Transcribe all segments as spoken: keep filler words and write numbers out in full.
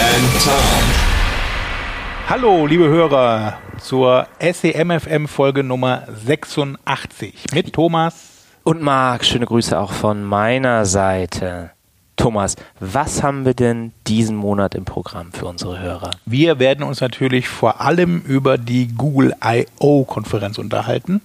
and Tom. Hallo, liebe Hörer, zur S E M F M-Folge Nummer sechsundachtzig mit Thomas und Marc. Schöne Grüße auch von meiner Seite. Thomas, was haben wir denn diesen Monat im Programm für unsere Hörer? Wir werden uns natürlich vor allem über die Google I O Konferenz unterhalten,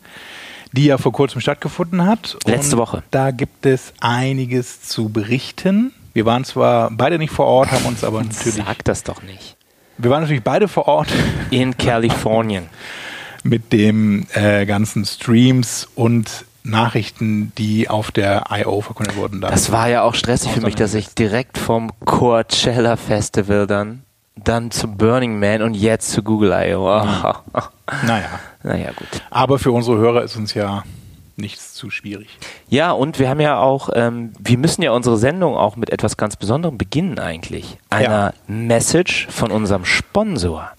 die ja vor kurzem stattgefunden hat. Letzte und Woche. Da gibt es einiges zu berichten. Wir waren zwar beide nicht vor Ort, haben uns aber natürlich... Sag das doch nicht. Wir waren natürlich beide vor Ort. In Kalifornien. Mit dem äh, ganzen Streams und Nachrichten, die auf der I O verkündet wurden. Da das war ja auch stressig für mich, dass ich direkt vom Coachella Festival dann, dann zum Burning Man und jetzt zu Google I O. Oh. Naja. Naja, gut. Aber für unsere Hörer ist uns ja... nichts zu schwierig. Ja, und wir haben ja auch, ähm, wir müssen ja unsere Sendung auch mit etwas ganz Besonderem beginnen eigentlich. Einer ja. Message von unserem Sponsor.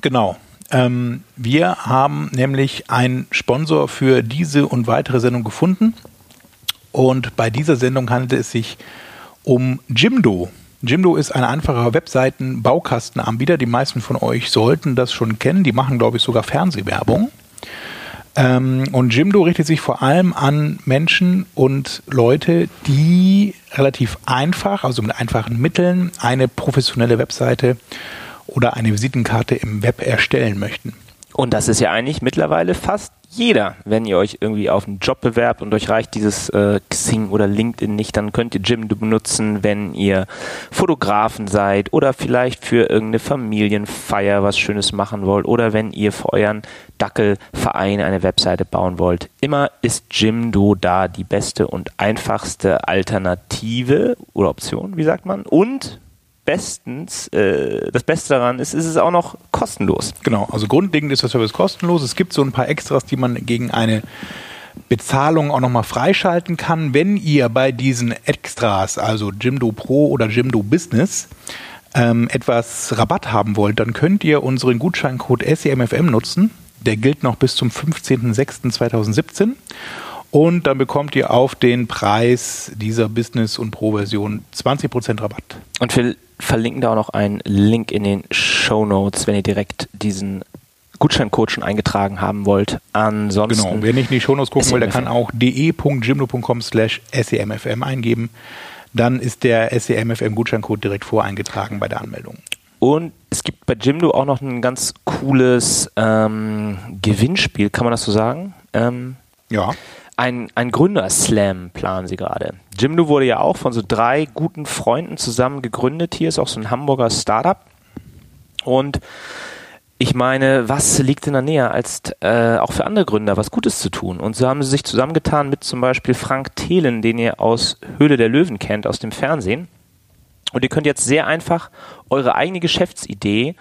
Genau. Ähm, wir haben nämlich einen Sponsor für diese und weitere Sendung gefunden. Und bei dieser Sendung handelt es sich um Jimdo. Jimdo ist ein einfacher Webseiten-Baukastenanbieter. Die meisten von euch sollten das schon kennen. Die machen, glaube ich, sogar Fernsehwerbung. Ähm, und Jimdo richtet sich vor allem an Menschen und Leute, die relativ einfach, also mit einfachen Mitteln, eine professionelle Webseite oder eine Visitenkarte im Web erstellen möchten. Und das ist ja eigentlich mittlerweile fast jeder. Wenn ihr euch irgendwie auf einen Job bewerbt und euch reicht dieses äh, Xing oder LinkedIn nicht, dann könnt ihr Jimdo benutzen, wenn ihr Fotografen seid oder vielleicht für irgendeine Familienfeier was Schönes machen wollt oder wenn ihr für euren Dackelverein eine Webseite bauen wollt. Immer ist Jimdo da die beste und einfachste Alternative oder Option, wie sagt man, und... bestens, äh, das Beste daran ist, ist es auch noch kostenlos. Genau, also grundlegend ist der Service kostenlos. Es gibt so ein paar Extras, die man gegen eine Bezahlung auch nochmal freischalten kann. Wenn ihr bei diesen Extras, also Jimdo Pro oder Jimdo Business, ähm, etwas Rabatt haben wollt, dann könnt ihr unseren Gutscheincode S E M F M nutzen. Der gilt noch bis zum fünfzehnten sechsten zweitausendsiebzehn. Und dann bekommt ihr auf den Preis dieser Business- und Pro-Version zwanzig Prozent Rabatt. Und wir verlinken da auch noch einen Link in den Shownotes, wenn ihr direkt diesen Gutscheincode schon eingetragen haben wollt. Ansonsten... Genau, wer nicht in die Shownotes gucken will, der kann auch de.jimdo.com slash SEMFM eingeben. Dann ist der S E M F M-Gutscheincode direkt voreingetragen bei der Anmeldung. Und es gibt bei Jimdo auch noch ein ganz cooles ähm, Gewinnspiel, kann man das so sagen? Ähm, ja. Ein, ein Gründer-Slam planen sie gerade. Jimdo wurde ja auch von so drei guten Freunden zusammen gegründet. Hier ist auch so ein Hamburger Startup. Und ich meine, was liegt denn da näher, als äh, auch für andere Gründer was Gutes zu tun? Und so haben sie sich zusammengetan mit zum Beispiel Frank Thelen, den ihr aus Höhle der Löwen kennt, aus dem Fernsehen. Und ihr könnt jetzt sehr einfach eure eigene Geschäftsidee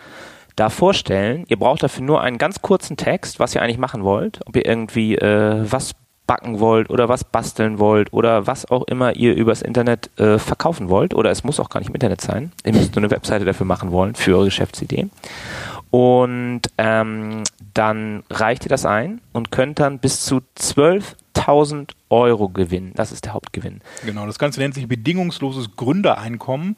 da vorstellen. Ihr braucht dafür nur einen ganz kurzen Text, was ihr eigentlich machen wollt. Ob ihr irgendwie äh, was backen wollt oder was basteln wollt oder was auch immer ihr übers Internet äh, verkaufen wollt, oder es muss auch gar nicht im Internet sein, ihr müsst nur eine Webseite dafür machen wollen, für eure Geschäftsideen, und ähm, dann reicht ihr das ein und könnt dann bis zu zwölftausend Euro gewinnen. Das ist der Hauptgewinn. Genau, das Ganze nennt sich bedingungsloses Gründereinkommen,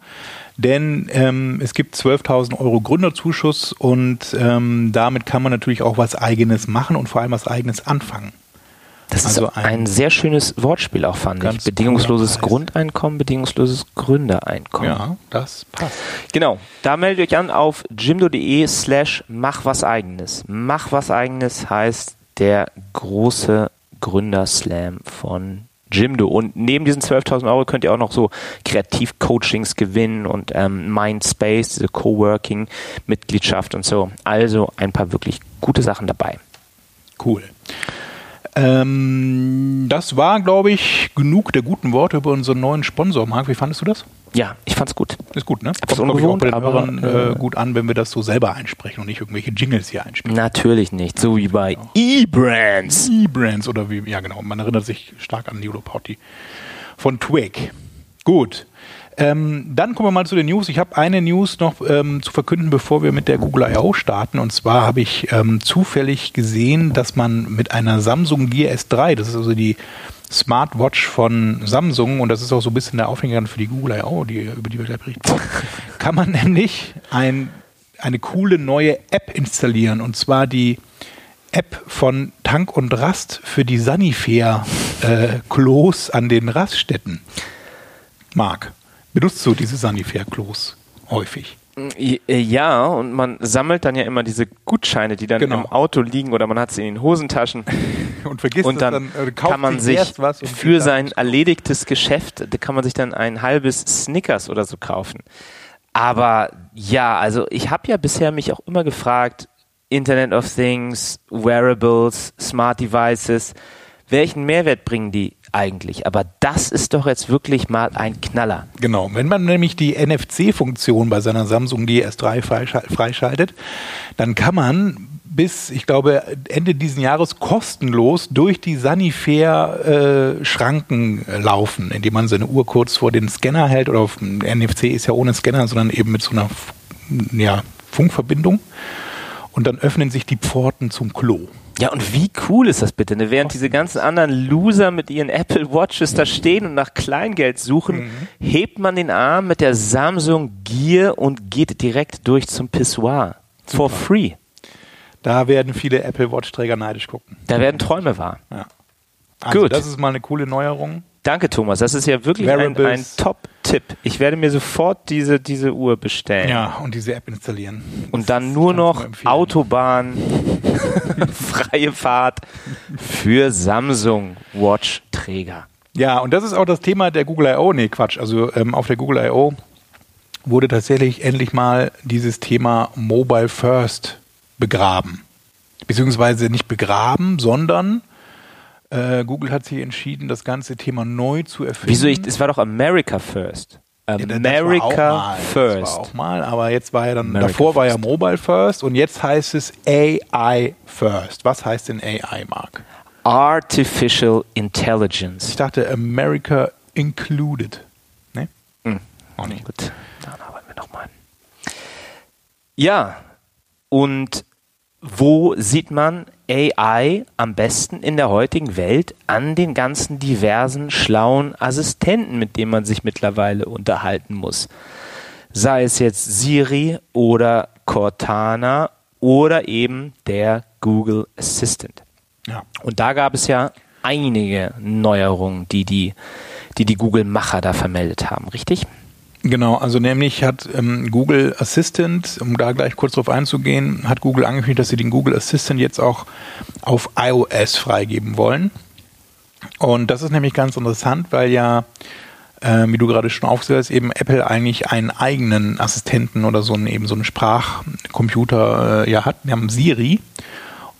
denn ähm, es gibt zwölftausend Euro Gründerzuschuss, und ähm, damit kann man natürlich auch was Eigenes machen und vor allem was Eigenes anfangen. Das also ist ein, ein sehr schönes Wortspiel auch, fand ich. Bedingungsloses Grundeinkommen, bedingungsloses Gründereinkommen. Ja, das passt. Genau, da meldet euch an auf jimdo.de slash mach was eigenes. Mach was eigenes heißt der große Gründerslam von Jimdo. Und neben diesen zwölftausend Euro könnt ihr auch noch so Kreativ-Coachings gewinnen und ähm, Mindspace, diese Coworking-Mitgliedschaft und so. Also ein paar wirklich gute Sachen dabei. Cool. Ähm, das war, glaube ich, genug der guten Worte über unseren neuen Sponsor. Marc, wie fandest du das? Ja, ich fand's gut. Ist gut, ne? Kommt, glaube ich, auch bei den Hörern äh, gut an, wenn wir das so selber einsprechen und nicht irgendwelche Jingles hier einspielen. Natürlich nicht, so wie bei E-Brands. E-Brands oder wie, ja genau, man erinnert sich stark an Nilo Porti von Twig. Gut, ähm, dann kommen wir mal zu den News. Ich habe eine News noch ähm, zu verkünden, bevor wir mit der Google I O starten. Und zwar habe ich ähm, zufällig gesehen, dass man mit einer Samsung Gear S drei, das ist also die Smartwatch von Samsung, und das ist auch so ein bisschen der Aufhänger für die Google I O, die, über die wir gleich berichten, kann man nämlich ein, eine coole neue App installieren, und zwar die App von Tank und Rast für die Sanifair-Klos äh, an den Raststätten. Marc, benutzt du diese Sanifair-Klos häufig? Ja, und man sammelt dann ja immer diese Gutscheine, die dann genau. im Auto liegen, oder man hat sie in den Hosentaschen und vergisst und dann, es dann äh, kauft kann man sich erst was und für sein erledigtes Geschäft kann man sich dann ein halbes Snickers oder so kaufen. Aber ja, also ich habe ja bisher mich auch immer gefragt, Internet of Things, Wearables, Smart Devices, welchen Mehrwert bringen die eigentlich? Aber das ist doch jetzt wirklich mal ein Knaller. Genau, wenn man nämlich die N F C-Funktion bei seiner Samsung Gear S drei freischaltet, dann kann man bis, ich glaube, Ende diesen Jahres kostenlos durch die Sanifair-Schranken äh, laufen, indem man seine Uhr kurz vor den Scanner hält, oder auf, N F C ist ja ohne Scanner, sondern eben mit so einer ja, Funkverbindung, und dann öffnen sich die Pforten zum Klo. Ja, und wie cool ist das bitte, ne? Während diese ganzen anderen Loser mit ihren Apple Watches da stehen und nach Kleingeld suchen, mhm. hebt man den Arm mit der Samsung Gear und geht direkt durch zum Pissoir. For Super. Free. Da werden viele Apple Watch-Träger neidisch gucken. Da werden Träume wahr. Ja. Also gut. Das ist mal eine coole Neuerung. Danke, Thomas. Das ist ja wirklich ein, ein Top-Tipp. Ich werde mir sofort diese, diese Uhr bestellen. Ja, und diese App installieren. Und das dann nur noch Autobahn, freie Fahrt für Samsung Watch-Träger. Ja, und das ist auch das Thema der Google I O. Nee, Quatsch. Also ähm, auf der Google I O wurde tatsächlich endlich mal dieses Thema Mobile First begraben. Beziehungsweise nicht begraben, sondern... Google hat sich entschieden, das ganze Thema neu zu erfinden. Wieso? Ich, es war doch America First. America ja, das war auch mal, First. Das war auch mal, aber jetzt war ja dann, America davor first. War ja Mobile First, und jetzt heißt es A I First. Was heißt denn A I, Marc? Artificial Intelligence. Ich dachte America Included. Ne? Mhm. Auch nicht. Gut, dann arbeiten wir nochmal. Ja, und wo sieht man A I am besten in der heutigen Welt? An den ganzen diversen schlauen Assistenten, mit denen man sich mittlerweile unterhalten muss. Sei es jetzt Siri oder Cortana oder eben der Google Assistant. Ja. Und da gab es ja einige Neuerungen, die die, die, die Google-Macher da vermeldet haben, richtig? Genau, also nämlich hat ähm, Google Assistant, um da gleich kurz drauf einzugehen, hat Google angekündigt, dass sie den Google Assistant jetzt auch auf iOS freigeben wollen. Und das ist nämlich ganz interessant, weil ja, äh, wie du gerade schon aufgesagt hast, eben Apple eigentlich einen eigenen Assistenten oder so einen, eben so einen Sprachcomputer äh, ja hat. Wir haben Siri.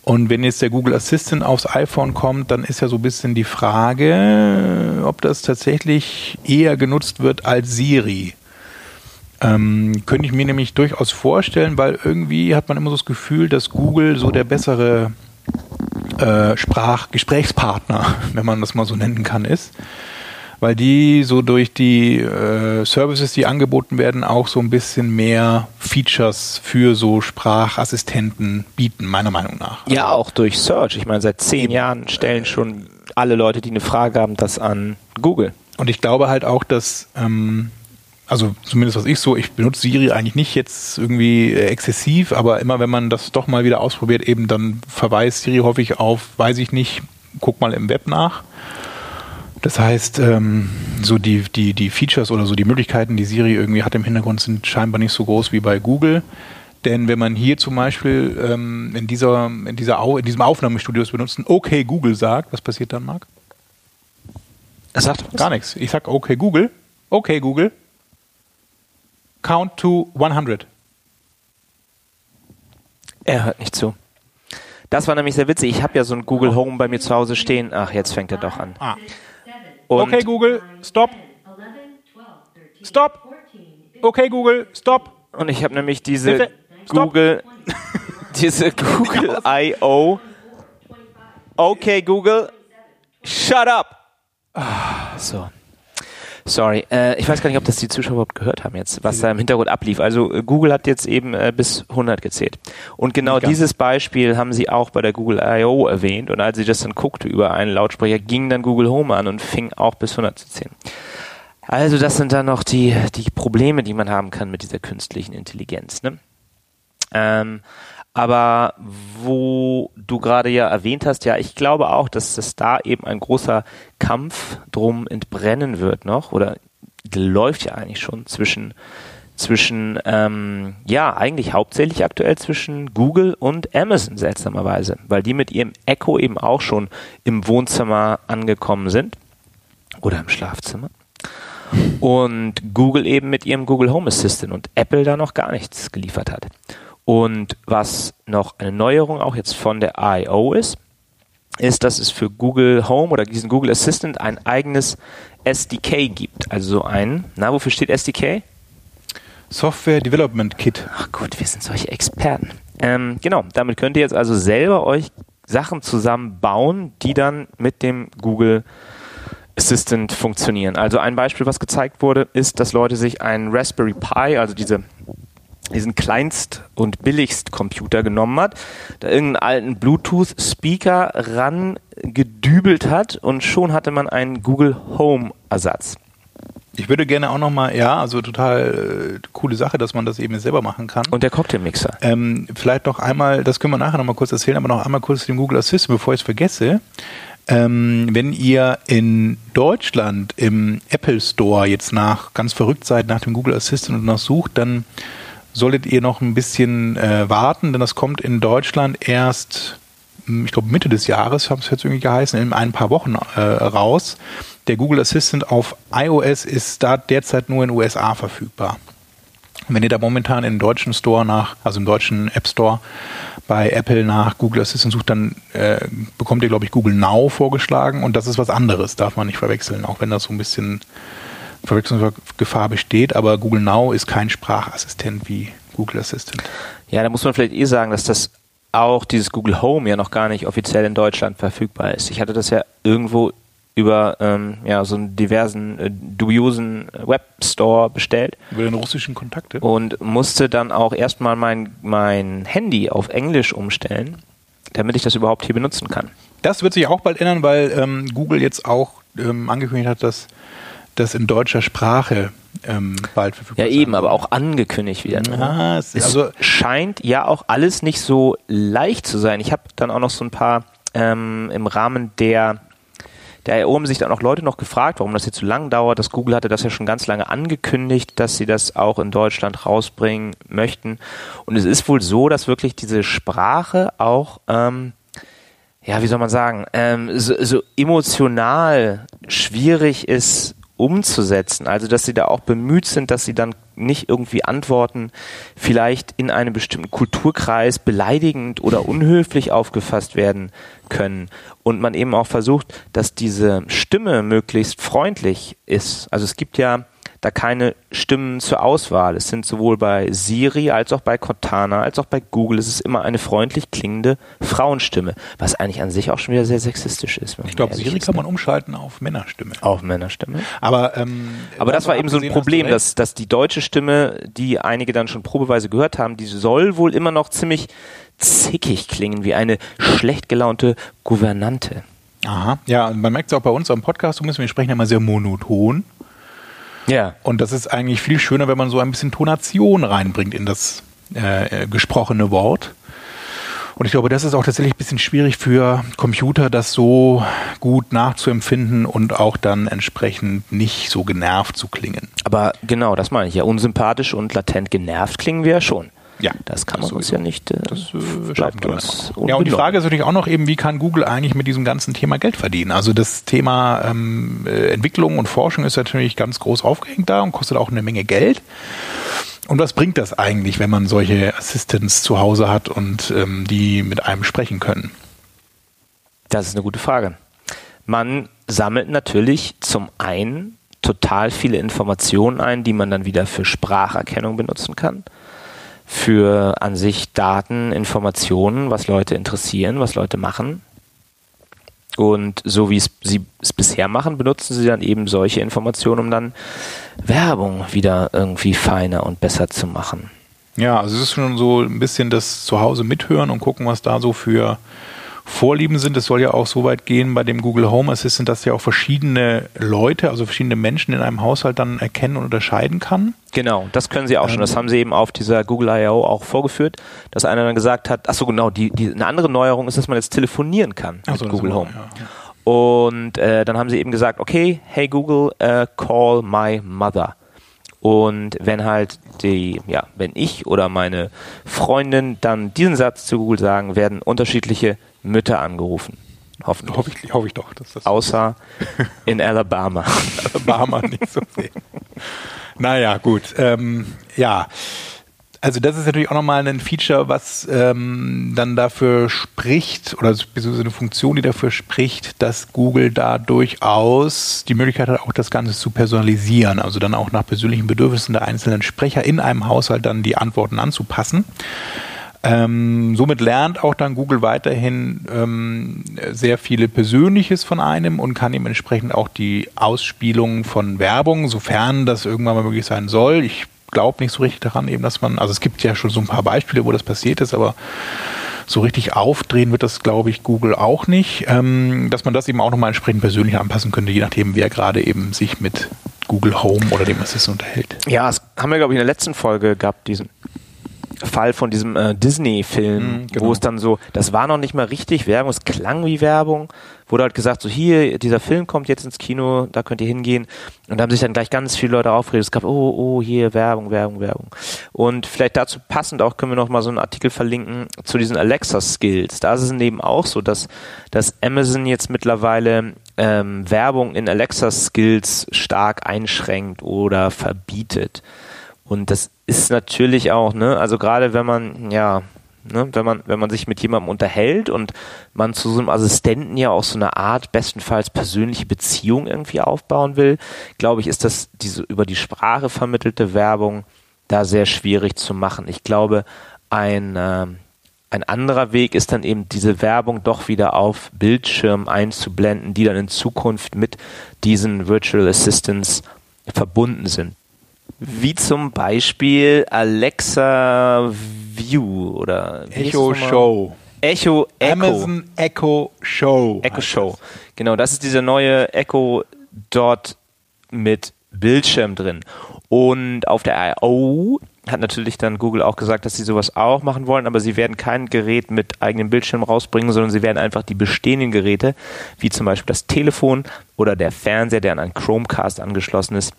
Und wenn jetzt der Google Assistant aufs iPhone kommt, dann ist ja so ein bisschen die Frage, ob das tatsächlich eher genutzt wird als Siri. Ähm, könnte ich mir nämlich durchaus vorstellen, weil irgendwie hat man immer so das Gefühl, dass Google so der bessere äh, Sprachgesprächspartner, wenn man das mal so nennen kann, ist. Weil die so durch die äh, Services, die angeboten werden, auch so ein bisschen mehr Features für so Sprachassistenten bieten, meiner Meinung nach. Ja, auch durch Search. Ich meine, seit zehn Jahren stellen schon alle Leute, die eine Frage haben, das an Google. Und ich glaube halt auch, dass, ähm, also zumindest was ich so, ich benutze Siri eigentlich nicht jetzt irgendwie exzessiv, aber immer wenn man das doch mal wieder ausprobiert, eben dann verweist Siri häufig auf, weiß ich nicht, guck mal im Web nach. Das heißt, ähm, so die, die, die Features oder so die Möglichkeiten, die Siri irgendwie hat im Hintergrund, sind scheinbar nicht so groß wie bei Google. Denn wenn man hier zum Beispiel ähm, in, dieser, in, dieser Au- in diesem Aufnahmestudio benutzt, okay Google sagt, was passiert dann, Marc? Das sagt gar nichts. Ich sag okay Google, okay Google, count to hundert. Er hört nicht zu. Das war nämlich sehr witzig. Ich habe ja so ein Google Home bei mir zu Hause stehen. Ach, jetzt fängt er doch an. Ah. Und okay Google, stop. Stop. Okay, Google, stop. Und ich habe nämlich diese Google, diese Google I O. Okay, Google, shut up. Ah, so. Sorry, äh, ich weiß gar nicht, ob das die Zuschauer überhaupt gehört haben jetzt, was da im Hintergrund ablief. Also äh, Google hat jetzt eben äh, bis hundert gezählt. Und genau dieses Beispiel haben sie auch bei der Google I O erwähnt. Und als sie das dann guckte über einen Lautsprecher, ging dann Google Home an und fing auch bis hundert zu zählen. Also das sind dann noch die, die Probleme, die man haben kann mit dieser künstlichen Intelligenz, ne? Ähm, aber wo du gerade ja erwähnt hast, ja, ich glaube auch, dass das da eben ein großer Kampf drum entbrennen wird noch, oder läuft ja eigentlich schon zwischen, zwischen ähm, ja, eigentlich hauptsächlich aktuell zwischen Google und Amazon seltsamerweise, weil die mit ihrem Echo eben auch schon im Wohnzimmer angekommen sind oder im Schlafzimmer. Und Google eben mit ihrem Google Home Assistant und Apple da noch gar nichts geliefert hat. Und was noch eine Neuerung auch jetzt von der I O ist, ist, dass es für Google Home oder diesen Google Assistant ein eigenes S D K gibt. Also so ein, na, wofür steht S D K? Software Development Kit. Ach gut, wir sind solche Experten. Ähm, genau, damit könnt ihr jetzt also selber euch Sachen zusammenbauen, die dann mit dem Google Assistant funktionieren. Also ein Beispiel, was gezeigt wurde, ist, dass Leute sich einen Raspberry Pi, also diese, diesen kleinst- und billigst Computer genommen hat, da irgendeinen alten Bluetooth-Speaker ran gedübelt hat und schon hatte man einen Google Home-Ersatz. Ich würde gerne auch nochmal, ja, also total äh, coole Sache, dass man das eben selber machen kann. Und der Cocktailmixer. Ähm, vielleicht noch einmal, das können wir nachher nochmal kurz erzählen, aber noch einmal kurz den Google Assistant, bevor ich es vergesse. Ähm, wenn ihr in Deutschland im Apple Store jetzt nach ganz verrückt seid, nach dem Google Assistant und nachsucht, dann solltet ihr noch ein bisschen äh, warten, denn das kommt in Deutschland erst, ich glaube Mitte des Jahres, haben es jetzt irgendwie geheißen, in ein paar Wochen äh, raus. Der Google Assistant auf iOS ist da derzeit nur in den U S A verfügbar. Wenn ihr da momentan im deutschen Store nach, also im deutschen App Store bei Apple nach Google Assistant sucht, dann äh, bekommt ihr, glaube ich, Google Now vorgeschlagen und das ist was anderes, darf man nicht verwechseln, auch wenn das so ein bisschen Verwechslungsgefahr besteht, aber Google Now ist kein Sprachassistent wie Google Assistant. Ja, da muss man vielleicht eh sagen, dass das auch dieses Google Home ja noch gar nicht offiziell in Deutschland verfügbar ist. Ich hatte das ja irgendwo über ähm, ja, so einen diversen, äh, dubiosen Webstore bestellt. Über den russischen Kontakte. Und musste dann auch erstmal mein, mein Handy auf Englisch umstellen, damit ich das überhaupt hier benutzen kann. Das wird sich auch bald ändern, weil ähm, Google jetzt auch ähm, angekündigt hat, dass das in deutscher Sprache ähm, bald verfügbar ist. Ja eben, aber auch angekündigt wieder. Ne? Ah, es es also scheint ja auch alles nicht so leicht zu sein. Ich habe dann auch noch so ein paar ähm, im Rahmen der Der I O haben sich dann auch Leute noch gefragt, warum das jetzt so lang dauert. Das Google hatte das ja schon ganz lange angekündigt, dass sie das auch in Deutschland rausbringen möchten. Und es ist wohl so, dass wirklich diese Sprache auch, ähm, ja, wie soll man sagen, ähm, so, so emotional schwierig ist umzusetzen. Also, dass sie da auch bemüht sind, dass sie dann nicht irgendwie Antworten vielleicht in einem bestimmten Kulturkreis beleidigend oder unhöflich aufgefasst werden können. Und man eben auch versucht, dass diese Stimme möglichst freundlich ist. Also es gibt ja da keine Stimmen zur Auswahl. Es sind sowohl bei Siri als auch bei Cortana als auch bei Google, es ist immer eine freundlich klingende Frauenstimme, was eigentlich an sich auch schon wieder sehr sexistisch ist. Ich glaube, Siri kann man umschalten auf Männerstimme. Auf Männerstimme. Aber, ähm, Aber das war eben so ein Problem, dass, dass die deutsche Stimme, die einige dann schon probeweise gehört haben, die soll wohl immer noch ziemlich zickig klingen, wie eine schlecht gelaunte Gouvernante. Aha, ja, man merkt es auch bei uns am Podcast, wir sprechen ja immer sehr monoton. Ja. Und das ist eigentlich viel schöner, wenn man so ein bisschen Tonation reinbringt in das äh, gesprochene Wort. Und ich glaube, das ist auch tatsächlich ein bisschen schwierig für Computer, das so gut nachzuempfinden und auch dann entsprechend nicht so genervt zu klingen. Aber genau, das meine ich ja. Unsympathisch und latent genervt klingen wir ja schon. Ja. Das kann man das uns ja nicht. Äh, das äh, bleibt uns. Ja, und die Frage ist natürlich auch noch eben, wie kann Google eigentlich mit diesem ganzen Thema Geld verdienen? Also das Thema ähm, Entwicklung und Forschung ist natürlich ganz groß aufgehängt da und kostet auch eine Menge Geld. Und was bringt das eigentlich, wenn man solche Assistants zu Hause hat und ähm, die mit einem sprechen können? Das ist eine gute Frage. Man sammelt natürlich zum einen total viele Informationen ein, die man dann wieder für Spracherkennung benutzen kann, für an sich Daten, Informationen, was Leute interessieren, was Leute machen. Und so wie es, sie es bisher machen, benutzen sie dann eben solche Informationen, um dann Werbung wieder irgendwie feiner und besser zu machen. Ja, also es ist schon so ein bisschen das Zuhause mithören und gucken, was da so für Vorlieben sind. Es soll ja auch so weit gehen bei dem Google Home Assistant, dass ja auch verschiedene Leute, also verschiedene Menschen in einem Haushalt dann erkennen und unterscheiden kann. Genau, das können sie auch schon. Das haben sie eben auf dieser Google I O auch vorgeführt, dass einer dann gesagt hat, achso genau, die, die, eine andere Neuerung ist, dass man jetzt telefonieren kann mit so, Google Home. Ja. Und äh, dann haben sie eben gesagt, okay, hey Google, uh, call my mother. Und wenn halt die, ja, wenn ich oder meine Freundin dann diesen Satz zu Google sagen, werden unterschiedliche Mütter angerufen. Hoffentlich. Hoffe ich, hoffe ich doch. Dass das außer in Alabama. Alabama nicht so sehen. Naja, gut. Ähm, ja. Also das ist natürlich auch nochmal ein Feature, was ähm, dann dafür spricht, oder beziehungsweise eine Funktion, die dafür spricht, dass Google da durchaus die Möglichkeit hat, auch das Ganze zu personalisieren. Also dann auch nach persönlichen Bedürfnissen der einzelnen Sprecher in einem Haushalt dann die Antworten anzupassen. Ähm, somit lernt auch dann Google weiterhin ähm, sehr viele Persönliches von einem und kann eben entsprechend auch die Ausspielung von Werbung, sofern das irgendwann mal möglich sein soll. Ich glaube nicht so richtig daran, eben, dass man, also es gibt ja schon so ein paar Beispiele, wo das passiert ist, aber so richtig aufdrehen wird das, glaube ich, Google auch nicht, ähm, dass man das eben auch nochmal entsprechend persönlich anpassen könnte, je nachdem, wer gerade eben sich mit Google Home oder dem Assistant unterhält. Ja, das haben wir, glaube ich, in der letzten Folge gehabt, diesen Fall von diesem äh, Disney-Film, mm, genau. Wo es dann so, das war noch nicht mal richtig Werbung, es klang wie Werbung, wurde halt gesagt, so hier, dieser Film kommt jetzt ins Kino, da könnt ihr hingehen, und da haben sich dann gleich ganz viele Leute aufgeregt, es gab, oh, oh, hier, Werbung, Werbung, Werbung. Und vielleicht dazu passend auch können wir noch mal so einen Artikel verlinken zu diesen Alexa Skills. Da ist es eben auch so, dass, dass Amazon jetzt mittlerweile ähm, Werbung in Alexa Skills stark einschränkt oder verbietet. Und das ist natürlich auch, ne, also gerade wenn man, ja, ne, wenn man, wenn man sich mit jemandem unterhält und man zu so einem Assistenten ja auch so eine Art bestenfalls persönliche Beziehung irgendwie aufbauen will, glaube ich, ist das diese über die Sprache vermittelte Werbung da sehr schwierig zu machen. Ich glaube, ein, äh, ein anderer Weg ist dann eben diese Werbung doch wieder auf Bildschirm einzublenden, die dann in Zukunft mit diesen Virtual Assistants verbunden sind. Wie zum Beispiel Alexa View oder Echo Show. Echo, Echo. Amazon Echo Show. Echo Show. Das. Genau, das ist diese neue Echo dort mit Bildschirm drin. Und auf der I O hat natürlich dann Google auch gesagt, dass sie sowas auch machen wollen, aber sie werden kein Gerät mit eigenem Bildschirm rausbringen, sondern sie werden einfach die bestehenden Geräte, wie zum Beispiel das Telefon oder der Fernseher, der an einen Chromecast angeschlossen ist,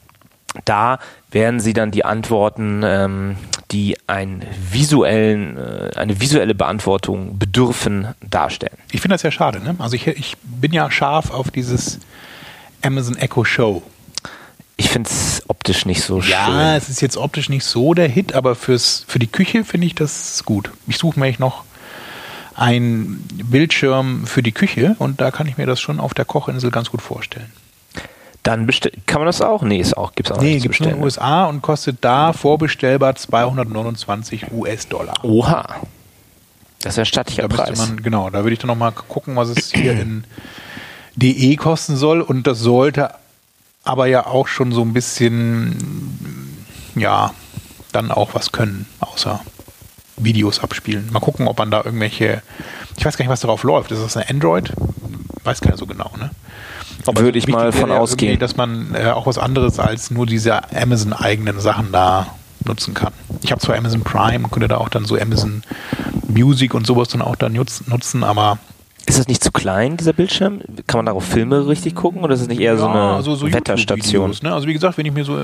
da werden sie dann die Antworten, ähm, die einen visuellen, äh, eine visuelle Beantwortung bedürfen, darstellen. Ich finde das ja schade, ne? Also ich, ich bin ja scharf auf dieses Amazon Echo Show. Ich finde es optisch nicht so ja, schön. Ja, es ist jetzt optisch nicht so der Hit, aber fürs, für die Küche finde ich das gut. Ich suche mir noch einen Bildschirm für die Küche und da kann ich mir das schon auf der Kochinsel ganz gut vorstellen. Dann bestell- kann man das auch? Nee, es auch, gibt's auch nee, nicht. Nee, gibt es nur in den U S A und kostet da vorbestellbar zweihundertneunundzwanzig US-Dollar. Oha. Das ist ja stattlicher da Preis. Man, genau, da würde ich dann nochmal gucken, was es hier in D E kosten soll. Und das sollte aber ja auch schon so ein bisschen, ja, dann auch was können, außer Videos abspielen. Mal gucken, ob man da irgendwelche, ich weiß gar nicht, was darauf läuft. Ist das eine Android? Weiß keiner so genau, ne? Aber würde ich mal von ausgehen, dass man äh, auch was anderes als nur diese Amazon-eigenen Sachen da nutzen kann. Ich habe zwar Amazon Prime und könnte da auch dann so Amazon Music und sowas dann auch dann nutzen, aber... Ist das nicht zu klein, dieser Bildschirm? Kann man darauf Filme richtig gucken oder ist es nicht eher ja, so eine so, so Wetterstation? YouTube-Videos, ne? Also wie gesagt, wenn ich mir so...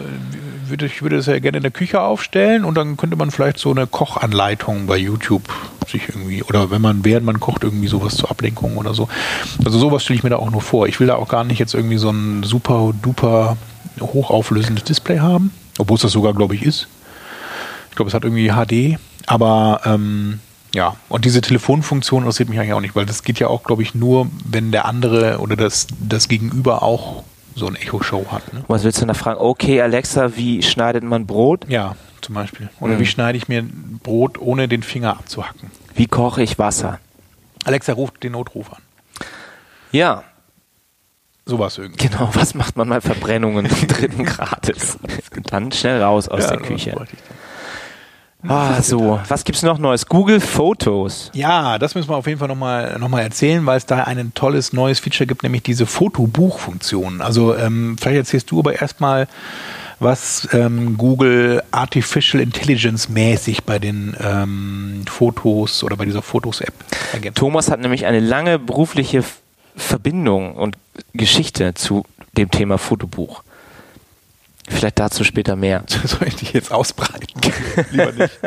Würde, ich würde das ja gerne in der Küche aufstellen und dann könnte man vielleicht so eine Kochanleitung bei YouTube sich irgendwie, oder wenn man, während man kocht, irgendwie sowas zur Ablenkung oder so. Also sowas stelle ich mir da auch nur vor. Ich will da auch gar nicht jetzt irgendwie so ein super duper hochauflösendes Display haben, obwohl es das sogar, glaube ich, ist. Ich glaube, es hat irgendwie H D, aber ähm, ja, und diese Telefonfunktion interessiert mich eigentlich auch nicht, weil das geht ja auch, glaube ich, nur, wenn der andere oder das, das Gegenüber auch so ein Echo Show hat. Ne? Was willst du denn da fragen? Okay, Alexa, wie schneidet man Brot? Ja, zum Beispiel. Oder mhm. wie schneide ich mir Brot, ohne den Finger abzuhacken? Wie koche ich Wasser? Alexa ruft den Notruf an. Ja. Sowas irgendwie. Genau, was macht man mal Verbrennungen dritten Grades? Dann schnell raus aus ja, der Küche. Ah, so. Was gibt's noch Neues? Google Fotos. Ja, das müssen wir auf jeden Fall nochmal noch mal erzählen, weil es da ein tolles neues Feature gibt, nämlich diese Fotobuchfunktion. Also ähm, vielleicht erzählst du aber erstmal, was ähm, Google Artificial Intelligence mäßig bei den ähm, Fotos oder bei dieser Fotos-App ergibt. Thomas hat nämlich eine lange berufliche Verbindung und Geschichte zu dem Thema Fotobuch. Vielleicht dazu später mehr. Soll ich dich jetzt ausbreiten? Lieber nicht.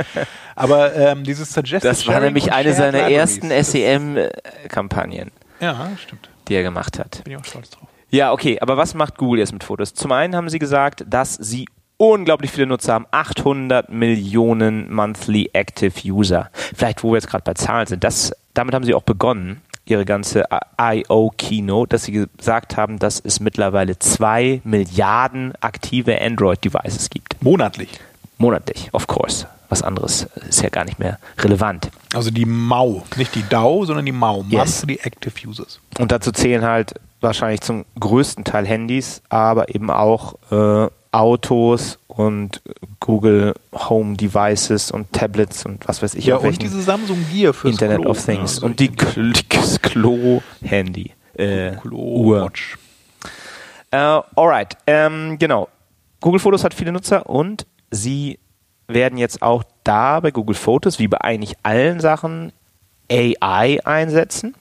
Aber ähm, dieses Suggested Das war Sharing nämlich eine seiner ersten S E M-Kampagnen. Ja, stimmt. Die er gemacht hat. Bin ich auch stolz drauf. Ja, okay. Aber was macht Google jetzt mit Fotos? Zum einen haben sie gesagt, dass sie unglaublich viele Nutzer haben. achthundert Millionen Monthly Active User. Vielleicht, wo wir jetzt gerade bei Zahlen sind. Das, damit haben sie auch begonnen, ihre ganze I O-Keynote, dass sie gesagt haben, dass es mittlerweile zwei Milliarden aktive Android-Devices gibt. Monatlich? Monatlich, of course. Was anderes ist ja gar nicht mehr relevant. Also die M A U, nicht die D A U, sondern die M A U, yes. Monthly Active Users. Und dazu zählen halt wahrscheinlich zum größten Teil Handys, aber eben auch äh, Autos und Google Home Devices und Tablets und was weiß ich. Ja, und diese Samsung Gear fürs Internet Klo, of Things. Ja, und die Klo-Handy. Äh, Klo-Watch. Äh, alright, ähm, genau. Google Fotos hat viele Nutzer und sie werden jetzt auch da bei Google Fotos, wie bei eigentlich allen Sachen, A I einsetzen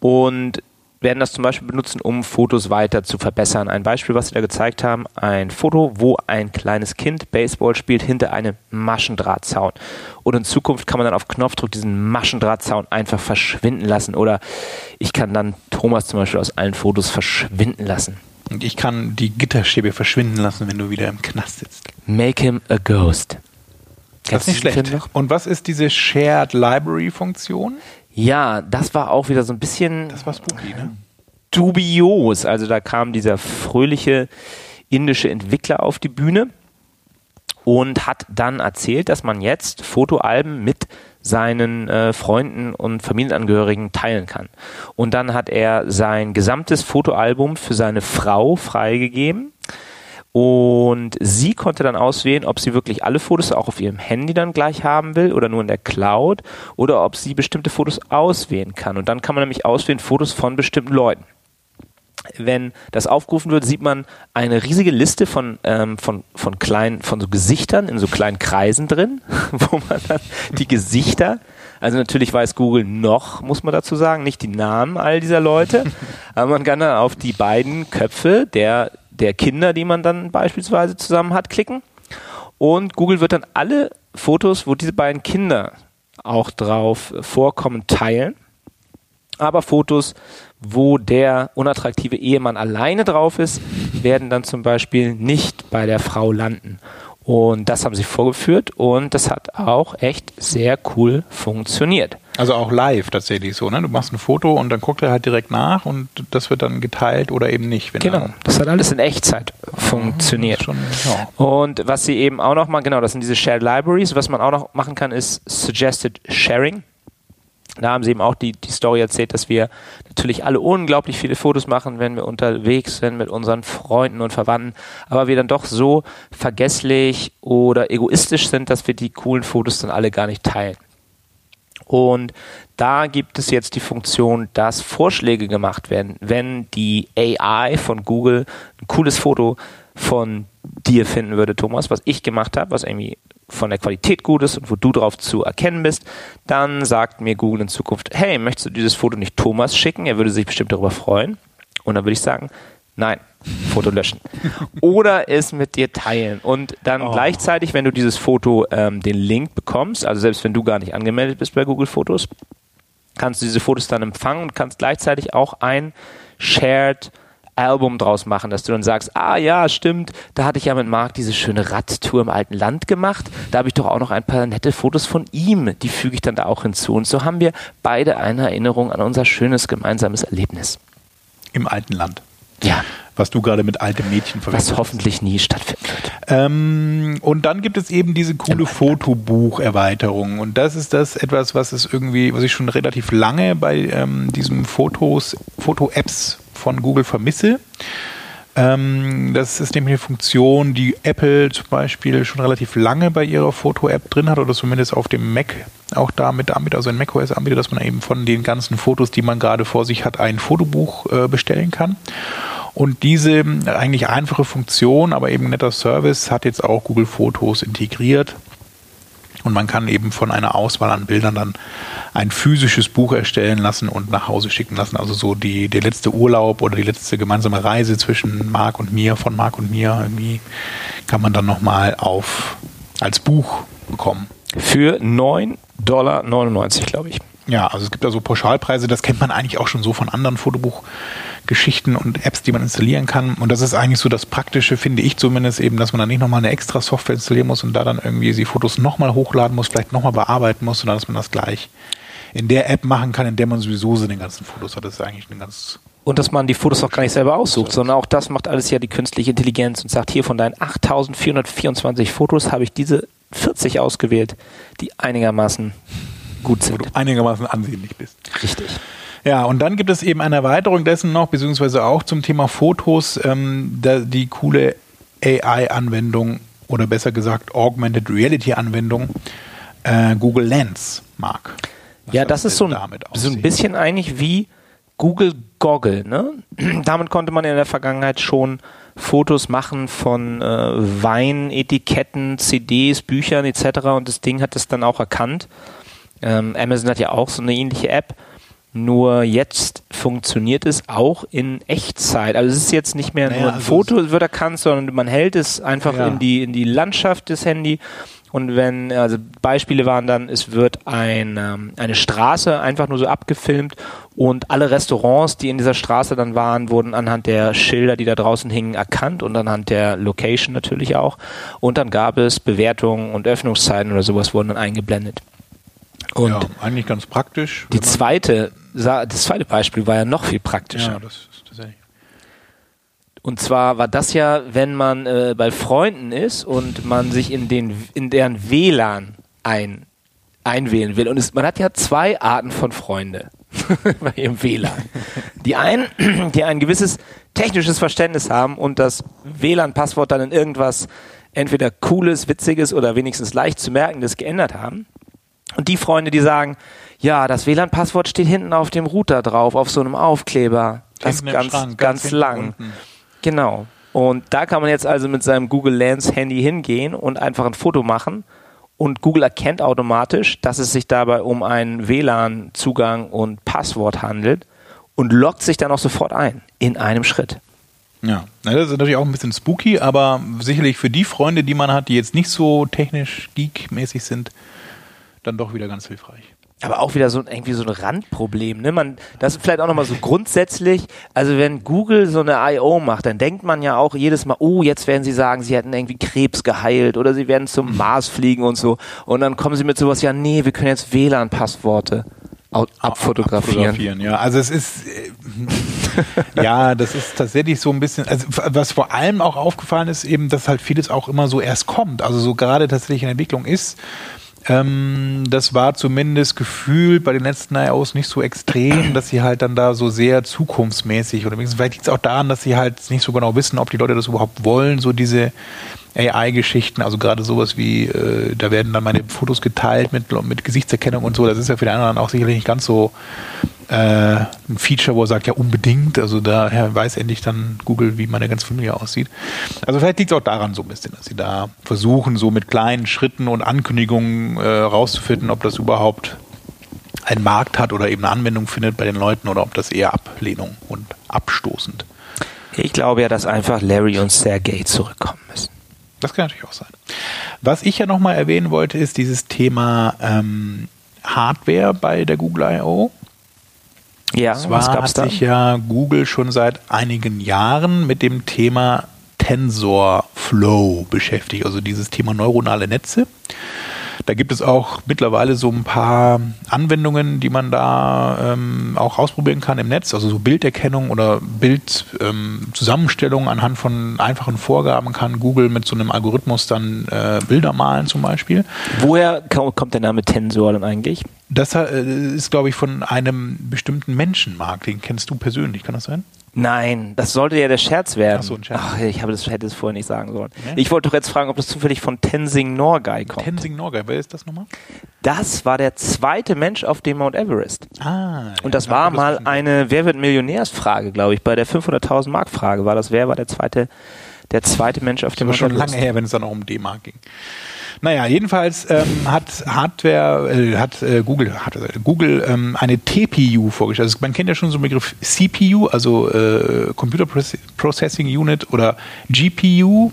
und werden das zum Beispiel benutzen, um Fotos weiter zu verbessern. Ein Beispiel, was sie da gezeigt haben, ein Foto, wo ein kleines Kind Baseball spielt hinter einem Maschendrahtzaun. Und in Zukunft kann man dann auf Knopfdruck diesen Maschendrahtzaun einfach verschwinden lassen. Oder ich kann dann Thomas zum Beispiel aus allen Fotos verschwinden lassen. Und ich kann die Gitterstäbe verschwinden lassen, wenn du wieder im Knast sitzt. Make him a ghost. Das ist nicht schlecht. Und was ist diese Shared Library Funktion? Ja, das war auch wieder so ein bisschen das war spooky, ne? dubios. Also da kam dieser fröhliche indische Entwickler auf die Bühne und hat dann erzählt, dass man jetzt Fotoalben mit seinen äh, Freunden und Familienangehörigen teilen kann. Und dann hat er sein gesamtes Fotoalbum für seine Frau freigegeben. Und sie konnte dann auswählen, ob sie wirklich alle Fotos auch auf ihrem Handy dann gleich haben will oder nur in der Cloud oder ob sie bestimmte Fotos auswählen kann. Und dann kann man nämlich auswählen Fotos von bestimmten Leuten. Wenn das aufgerufen wird, sieht man eine riesige Liste von, ähm, von, von kleinen, von so Gesichtern in so kleinen Kreisen drin, wo man dann die Gesichter, also natürlich weiß Google noch, muss man dazu sagen, nicht die Namen all dieser Leute, aber man kann dann auf die beiden Köpfe der der Kinder, die man dann beispielsweise zusammen hat, klicken. Und Google wird dann alle Fotos, wo diese beiden Kinder auch drauf vorkommen, teilen. Aber Fotos, wo der unattraktive Ehemann alleine drauf ist, werden dann zum Beispiel nicht bei der Frau landen. Und das haben sie vorgeführt und das hat auch echt sehr cool funktioniert. Also auch live tatsächlich so, ne? Du machst ein Foto und dann guckt er halt direkt nach und das wird dann geteilt oder eben nicht. Wenn genau, das hat alles in Echtzeit funktioniert. Schon, ja. Und was sie eben auch noch mal, genau, das sind diese Shared Libraries. Was man auch noch machen kann, ist Suggested Sharing. Da haben sie eben auch die, die Story erzählt, dass wir natürlich alle unglaublich viele Fotos machen, wenn wir unterwegs sind mit unseren Freunden und Verwandten, aber wir dann doch so vergesslich oder egoistisch sind, dass wir die coolen Fotos dann alle gar nicht teilen. Und da gibt es jetzt die Funktion, dass Vorschläge gemacht werden, wenn die A I von Google ein cooles Foto von dir finden würde, Thomas, was ich gemacht habe, was irgendwie von der Qualität gut ist und wo du drauf zu erkennen bist, dann sagt mir Google in Zukunft, hey, möchtest du dieses Foto nicht Thomas schicken? Er würde sich bestimmt darüber freuen. Und dann würde ich sagen, nein, Foto löschen. Oder es mit dir teilen. Und dann oh. gleichzeitig, wenn du dieses Foto, ähm, den Link bekommst, also selbst wenn du gar nicht angemeldet bist bei Google Fotos, kannst du diese Fotos dann empfangen und kannst gleichzeitig auch ein Shared Album draus machen, dass du dann sagst, ah ja, stimmt, da hatte ich ja mit Marc diese schöne Radtour im alten Land gemacht, da habe ich doch auch noch ein paar nette Fotos von ihm, die füge ich dann da auch hinzu und so haben wir beide eine Erinnerung an unser schönes gemeinsames Erlebnis. Im alten Land. Ja. Was du gerade mit altem Mädchen verwechselst. Was hoffentlich nie stattfinden wird. Ähm, und dann gibt es eben diese coole Fotobuch-Erweiterung. Und das ist das etwas, was es irgendwie, was ich schon relativ lange bei ähm, diesen Fotos, Foto-Apps von Google vermisse. Ähm, das ist nämlich eine Funktion, die Apple zum Beispiel schon relativ lange bei ihrer Foto-App drin hat oder zumindest auf dem Mac auch da mit anbietet, also in macOS anbietet, dass man eben von den ganzen Fotos, die man gerade vor sich hat, ein Fotobuch äh, bestellen kann. Und diese eigentlich einfache Funktion, aber eben netter Service, hat jetzt auch Google Fotos integriert. Und man kann eben von einer Auswahl an Bildern dann ein physisches Buch erstellen lassen und nach Hause schicken lassen. Also so die, der letzte Urlaub oder die letzte gemeinsame Reise zwischen Marc und mir, von Marc und mir, irgendwie kann man dann nochmal auf als Buch bekommen. Für neun Dollar neunundneunzig, glaube ich. Ja, also es gibt da so Pauschalpreise, das kennt man eigentlich auch schon so von anderen Fotobuchgeschichten und Apps, die man installieren kann. Und das ist eigentlich so das Praktische, finde ich zumindest eben, dass man dann nicht nochmal eine extra Software installieren muss und da dann irgendwie die Fotos nochmal hochladen muss, vielleicht nochmal bearbeiten muss, sondern dass man das gleich in der App machen kann, in der man sowieso so den ganzen Fotos hat. Das ist eigentlich eine ganz... Und dass man die Fotos auch gar nicht selber aussucht, sondern auch das macht alles ja die künstliche Intelligenz und sagt, hier von deinen achttausendvierhundertvierundzwanzig Fotos habe ich diese vierzig ausgewählt, die einigermaßen gut sind. Wo du einigermaßen ansehnlich bist. Richtig. Ja, und dann gibt es eben eine Erweiterung dessen noch, beziehungsweise auch zum Thema Fotos, ähm, da die coole A I-Anwendung oder besser gesagt Augmented Reality-Anwendung äh, Google Lens mag. Ja, das, das ist so ein, so ein bisschen eigentlich wie Google Goggle, ne? Damit konnte man in der Vergangenheit schon Fotos machen von äh, Weinetiketten, C Ds, Büchern et cetera. Und das Ding hat das dann auch erkannt. Ähm, Amazon hat ja auch so eine ähnliche App, nur jetzt funktioniert es auch in Echtzeit. Also es ist jetzt nicht mehr naja, nur ein also Foto, wird erkannt, sondern man hält es einfach ja. in die, in die Landschaft des Handys. Und wenn, also Beispiele waren dann, es wird ein, ähm, eine Straße einfach nur so abgefilmt und alle Restaurants, die in dieser Straße dann waren, wurden anhand der Schilder, die da draußen hingen, erkannt und anhand der Location natürlich auch. Und dann gab es Bewertungen und Öffnungszeiten oder sowas wurden dann eingeblendet. Und ja, eigentlich ganz praktisch. Die zweite, das zweite Beispiel war ja noch viel praktischer. Ja, das ist tatsächlich. Und zwar war das ja, wenn man äh, bei Freunden ist und man sich in, den, in deren W L A N ein, einwählen will. Und es, man hat ja zwei Arten von Freunde bei ihrem W L A N. Die einen, die ein gewisses technisches Verständnis haben und das W L A N-Passwort dann in irgendwas entweder Cooles, Witziges oder wenigstens leicht zu merken, das geändert haben. Und die Freunde, die sagen, ja, das W L A N-Passwort steht hinten auf dem Router drauf, auf so einem Aufkleber. Das ist ganz, Schrank, ganz, ganz lang. Unten. Genau. Und da kann man jetzt also mit seinem Google Lens Handy hingehen und einfach ein Foto machen. Und Google erkennt automatisch, dass es sich dabei um einen W L A N-Zugang und Passwort handelt und loggt sich dann auch sofort ein. In einem Schritt. Ja, das ist natürlich auch ein bisschen spooky, aber sicherlich für die Freunde, die man hat, die jetzt nicht so technisch geek-mäßig sind, dann doch wieder ganz hilfreich. Aber auch wieder so irgendwie so ein Randproblem, ne? Man, das ist vielleicht auch nochmal so grundsätzlich, also wenn Google so eine I O macht, dann denkt man ja auch jedes Mal, oh, jetzt werden sie sagen, sie hätten irgendwie Krebs geheilt oder sie werden zum Mars fliegen und so. Und dann kommen sie mit sowas, ja, nee, wir können jetzt W L A N-Passworte abfotografieren. abfotografieren. Ja, also es ist, äh, ja, das ist tatsächlich so ein bisschen, also was vor allem auch aufgefallen ist eben, dass halt vieles auch immer so erst kommt, also so gerade tatsächlich in der Entwicklung ist. Ähm, das war zumindest gefühlt bei den letzten I Os nicht so extrem, dass sie halt dann da so sehr zukunftsmäßig oder wenigstens vielleicht liegt es auch daran, dass sie halt nicht so genau wissen, ob die Leute das überhaupt wollen, so diese A I-Geschichten, also gerade sowas wie, äh, da werden dann meine Fotos geteilt mit, mit Gesichtserkennung und so, das ist ja für den anderen auch sicherlich nicht ganz so äh, ein Feature, wo er sagt, ja unbedingt, also daher weiß endlich dann Google, wie meine ganze Familie aussieht. Also vielleicht liegt es auch daran so ein bisschen, dass sie da versuchen, so mit kleinen Schritten und Ankündigungen äh, rauszufinden, ob das überhaupt einen Markt hat oder eben eine Anwendung findet bei den Leuten oder ob das eher Ablehnung und abstoßend. Ich glaube ja, dass einfach Larry und Sergey zurückkommen müssen. Das kann natürlich auch sein. Was ich ja nochmal erwähnen wollte, ist dieses Thema ähm, Hardware bei der Google I O. Ja, zwar was gab's da? Hat sich ja Google schon seit einigen Jahren mit dem Thema TensorFlow beschäftigt, also dieses Thema neuronale Netze. Da gibt es auch mittlerweile so ein paar Anwendungen, die man da ähm, auch ausprobieren kann im Netz. Also so Bilderkennung oder Bildzusammenstellung ähm, anhand von einfachen Vorgaben kann Google mit so einem Algorithmus dann äh, Bilder malen zum Beispiel. Woher kommt der Name Tensor dann eigentlich? Das ist, glaube ich, von einem bestimmten Menschen, Marc. Den kennst du persönlich, kann das sein? Nein, das sollte ja der Scherz werden. Ach so, ein Scherz. Ach, ich habe das, hätte es vorher nicht sagen sollen. Nee? Ich wollte doch jetzt fragen, ob das zufällig von Tenzing Norgay kommt. Tenzing Norgay, wer ist das nochmal? Das war der zweite Mensch auf dem Mount Everest. Ah. Und ja, das war das mal eine Wer-wird-Millionärs-Frage, glaube ich. Bei der fünfhunderttausend-Mark-Frage war das, wer war der zweite, der zweite Mensch auf dem Mount Everest. Das war schon lange her, wenn es dann auch um D-Mark ging. Naja, jedenfalls ähm, hat Hardware, äh, hat äh, Google, hat, äh, Google ähm, eine T P U vorgestellt. Also man kennt ja schon so den Begriff C P U, also äh, Computer Processing Unit oder G P U.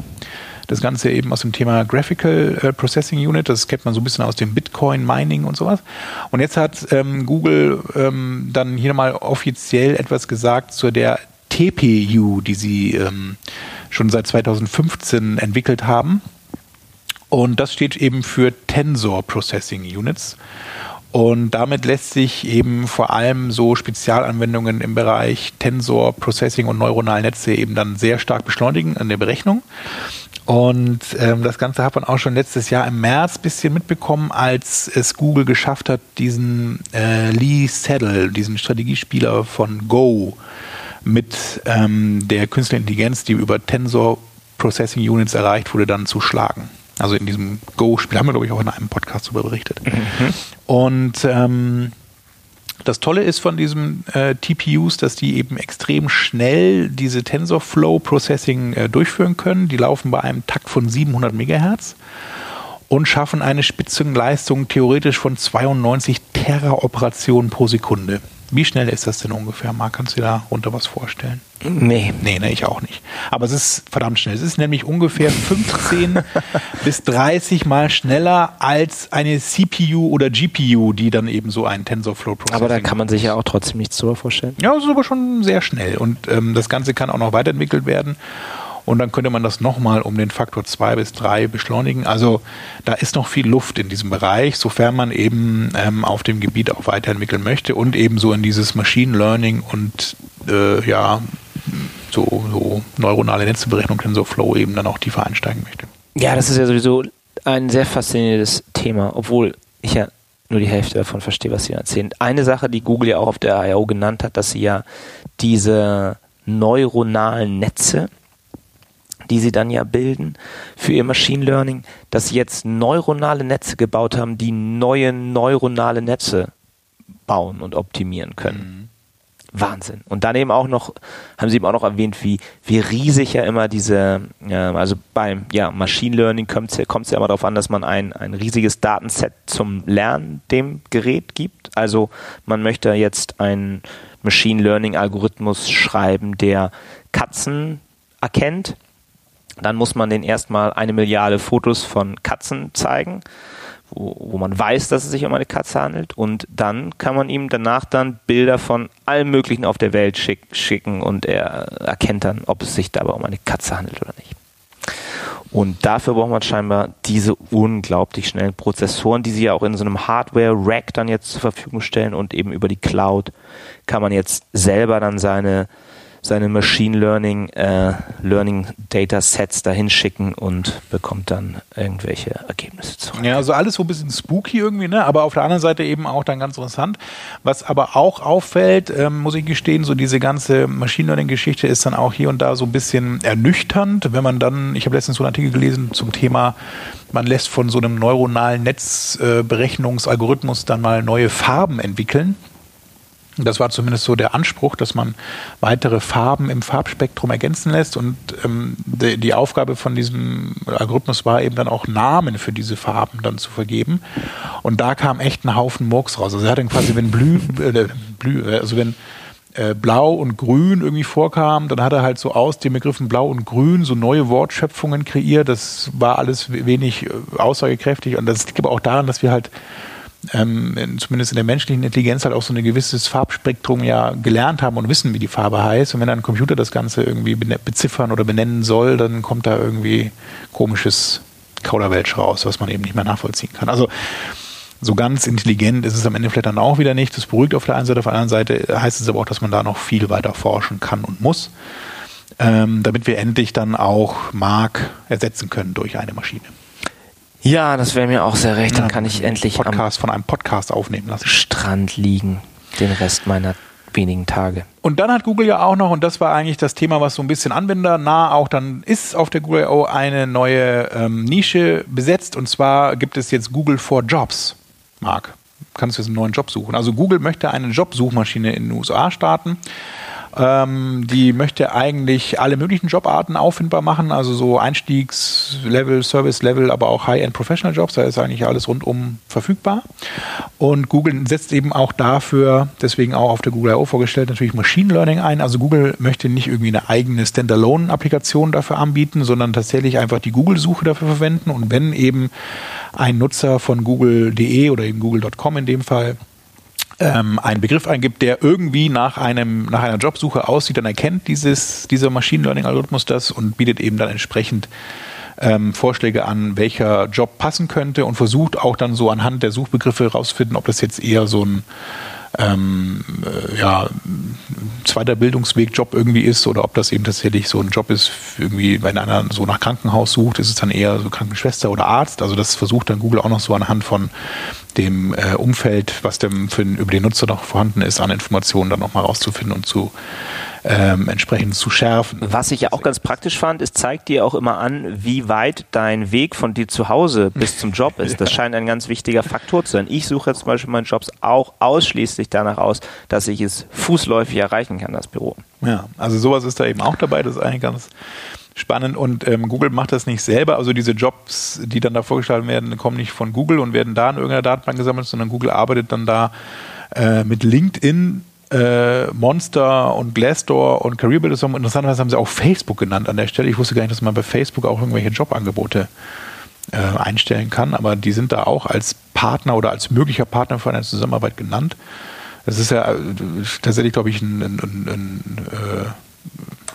Das Ganze eben aus dem Thema Graphical äh, Processing Unit, das kennt man so ein bisschen aus dem Bitcoin-Mining und sowas. Und jetzt hat ähm, Google ähm, dann hier mal offiziell etwas gesagt zu der T P U, die sie ähm, schon seit zweitausendfünfzehn entwickelt haben. Und das steht eben für Tensor Processing Units. Und damit lässt sich eben vor allem so Spezialanwendungen im Bereich Tensor Processing und neuronale Netze eben dann sehr stark beschleunigen in der Berechnung. Und ähm, das Ganze hat man auch schon letztes Jahr im März ein bisschen mitbekommen, als es Google geschafft hat, diesen äh, Lee Sedol, diesen Strategiespieler von Go, mit ähm, der künstlichen Intelligenz, die über Tensor Processing Units erreicht wurde, dann zu schlagen. Also in diesem Go-Spiel haben wir, glaube ich, auch in einem Podcast darüber berichtet. Mhm. Und ähm, das Tolle ist von diesen äh, T P Us, dass die eben extrem schnell diese TensorFlow-Processing äh, durchführen können. Die laufen bei einem Takt von siebenhundert Megahertz und schaffen eine Spitzenleistung theoretisch von zweiundneunzig Teraoperationen pro Sekunde. Wie schnell ist das denn ungefähr, Marc? Kannst du dir darunter was vorstellen? Nee. Nee, nee, ich auch nicht. Aber es ist verdammt schnell. Es ist nämlich ungefähr fünfzehn bis dreißig Mal schneller als eine C P U oder G P U, die dann eben so einen TensorFlow-Prozessor. Aber da kann man sich ja auch trotzdem nichts drüber vorstellen. Ja, es ist aber schon sehr schnell. Und ähm, das Ganze kann auch noch weiterentwickelt werden. Und dann könnte man das nochmal um den Faktor zwei bis drei beschleunigen. Also da ist noch viel Luft in diesem Bereich, sofern man eben ähm, auf dem Gebiet auch weiterentwickeln möchte und eben so in dieses Machine Learning und äh, ja, so, so neuronale Netzberechnung, TensorFlow eben dann auch tiefer einsteigen möchte. Ja, das ist ja sowieso ein sehr faszinierendes Thema, obwohl ich ja nur die Hälfte davon verstehe, was Sie erzählen. Eine Sache, die Google ja auch auf der I O genannt hat, dass sie ja diese neuronalen Netze, die sie dann ja bilden für ihr Machine Learning, dass sie jetzt neuronale Netze gebaut haben, die neue neuronale Netze bauen und optimieren können. Mhm. Wahnsinn. Und dann eben auch noch, haben sie eben auch noch erwähnt, wie, wie riesig ja immer diese, äh, also beim ja, Machine Learning kommt es ja, ja immer darauf an, dass man ein, ein riesiges Datenset zum Lernen dem Gerät gibt. Also man möchte jetzt einen Machine Learning Algorithmus schreiben, der Katzen erkennt. Dann muss man denen erstmal eine Milliarde Fotos von Katzen zeigen, wo, wo man weiß, dass es sich um eine Katze handelt. Und dann kann man ihm danach dann Bilder von allem Möglichen auf der Welt schick, schicken und er erkennt dann, ob es sich dabei um eine Katze handelt oder nicht. Und dafür braucht man scheinbar diese unglaublich schnellen Prozessoren, die sie ja auch in so einem Hardware-Rack dann jetzt zur Verfügung stellen. Und eben über die Cloud kann man jetzt selber dann seine seine Machine Learning äh, Learning Datasets dahin schicken und bekommt dann irgendwelche Ergebnisse zurück. Ja, also alles so ein bisschen spooky irgendwie, ne? Aber auf der anderen Seite eben auch dann ganz interessant. Was aber auch auffällt, ähm, muss ich gestehen, so diese ganze Machine Learning Geschichte ist dann auch hier und da so ein bisschen ernüchternd, wenn man dann, ich habe letztens so einen Artikel gelesen zum Thema, man lässt von so einem neuronalen Netzberechnungsalgorithmus äh, dann mal neue Farben entwickeln. Das war zumindest so der Anspruch, dass man weitere Farben im Farbspektrum ergänzen lässt. Und ähm, de, die Aufgabe von diesem Algorithmus war eben dann auch Namen für diese Farben dann zu vergeben. Und da kam echt ein Haufen Murks raus. Also er hat dann quasi, wenn Blü, äh, Blü, also wenn äh, Blau und Grün irgendwie vorkam, dann hat er halt so aus den Begriffen Blau und Grün so neue Wortschöpfungen kreiert. Das war alles wenig äh, aussagekräftig. Und das liegt aber auch daran, dass wir halt Ähm, zumindest in der menschlichen Intelligenz halt auch so ein gewisses Farbspektrum ja gelernt haben und wissen, wie die Farbe heißt. Und wenn dann ein Computer das Ganze irgendwie beziffern oder benennen soll, dann kommt da irgendwie komisches Kauderwelsch raus, was man eben nicht mehr nachvollziehen kann. Also so ganz intelligent ist es am Ende vielleicht dann auch wieder nicht. Das beruhigt auf der einen Seite, auf der anderen Seite heißt es aber auch, dass man da noch viel weiter forschen kann und muss, ähm, damit wir endlich dann auch Mark ersetzen können durch eine Maschine. Ja, das wäre mir auch sehr recht. Dann kann ich endlich Podcast von einem Podcast aufnehmen lassen. Strand liegen, den Rest meiner wenigen Tage. Und dann hat Google ja auch noch, und das war eigentlich das Thema, was so ein bisschen anwendernah auch dann ist, auf der Google I O eine neue ähm, Nische besetzt. Und zwar gibt es jetzt Google for Jobs. Marc, kannst du jetzt einen neuen Job suchen? Also Google möchte eine Jobsuchmaschine in den U S A starten. Ähm, die möchte eigentlich alle möglichen Jobarten auffindbar machen, also so Einstiegslevel, Service-Level, aber auch High-End-Professional-Jobs, da ist eigentlich alles rundum verfügbar. Und Google setzt eben auch dafür, deswegen auch auf der Google I O vorgestellt, natürlich Machine Learning ein. Also Google möchte nicht irgendwie eine eigene Standalone-Applikation dafür anbieten, sondern tatsächlich einfach die Google-Suche dafür verwenden. Und wenn eben ein Nutzer von google punkt de oder eben google punkt com in dem Fall einen Begriff eingibt, der irgendwie nach einem nach einer Jobsuche aussieht, dann erkennt dieses, dieser Machine Learning Algorithmus das und bietet eben dann entsprechend ähm, Vorschläge an, welcher Job passen könnte und versucht auch dann so anhand der Suchbegriffe herauszufinden, ob das jetzt eher so ein ähm, äh, ja, zweiter Bildungsweg-Job irgendwie ist oder ob das eben tatsächlich so ein Job ist, irgendwie wenn einer so nach Krankenhaus sucht, ist es dann eher so Krankenschwester oder Arzt. Also das versucht dann Google auch noch so anhand von dem äh, Umfeld, was dem für den, über den Nutzer noch vorhanden ist, an Informationen dann nochmal rauszufinden und zu ähm, entsprechend zu schärfen. Was ich ja auch ganz praktisch fand, es zeigt dir auch immer an, wie weit dein Weg von dir zu Hause bis zum Job ist. Ja. Das scheint ein ganz wichtiger Faktor zu sein. Ich suche jetzt zum Beispiel meinen Jobs auch ausschließlich danach aus, dass ich es fußläufig erreichen kann, das Büro. Ja, also sowas ist da eben auch dabei. Das ist eigentlich ganz spannend und ähm, Google macht das nicht selber, also diese Jobs, die dann da vorgeschlagen werden, kommen nicht von Google und werden da in irgendeiner Datenbank gesammelt, sondern Google arbeitet dann da äh, mit LinkedIn, äh, Monster und Glassdoor und Careerbuilder. Interessanterweise haben sie auch Facebook genannt an der Stelle. Ich wusste gar nicht, dass man bei Facebook auch irgendwelche Jobangebote äh, einstellen kann, aber die sind da auch als Partner oder als möglicher Partner für eine Zusammenarbeit genannt. Das ist ja äh, tatsächlich, glaube ich, ein, ein, ein, ein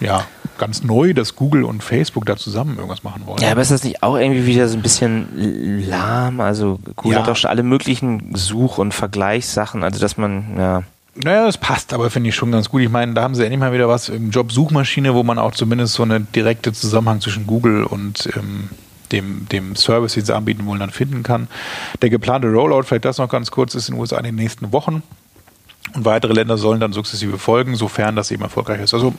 äh, ja, ganz neu, dass Google und Facebook da zusammen irgendwas machen wollen. Ja, aber ist das nicht auch irgendwie wieder so ein bisschen lahm? Also Google ja. hat doch schon alle möglichen Such- und Vergleichssachen, also dass man, ja. Naja, das passt aber, finde ich, schon ganz gut. Ich meine, da haben sie endlich mal wieder was im Job-Suchmaschine, wo man auch zumindest so einen direkten Zusammenhang zwischen Google und ähm, dem, dem Service, den sie anbieten wollen, dann finden kann. Der geplante Rollout, vielleicht das noch ganz kurz, ist in den U S A in den nächsten Wochen. Und weitere Länder sollen dann sukzessive folgen, sofern das eben erfolgreich ist. Also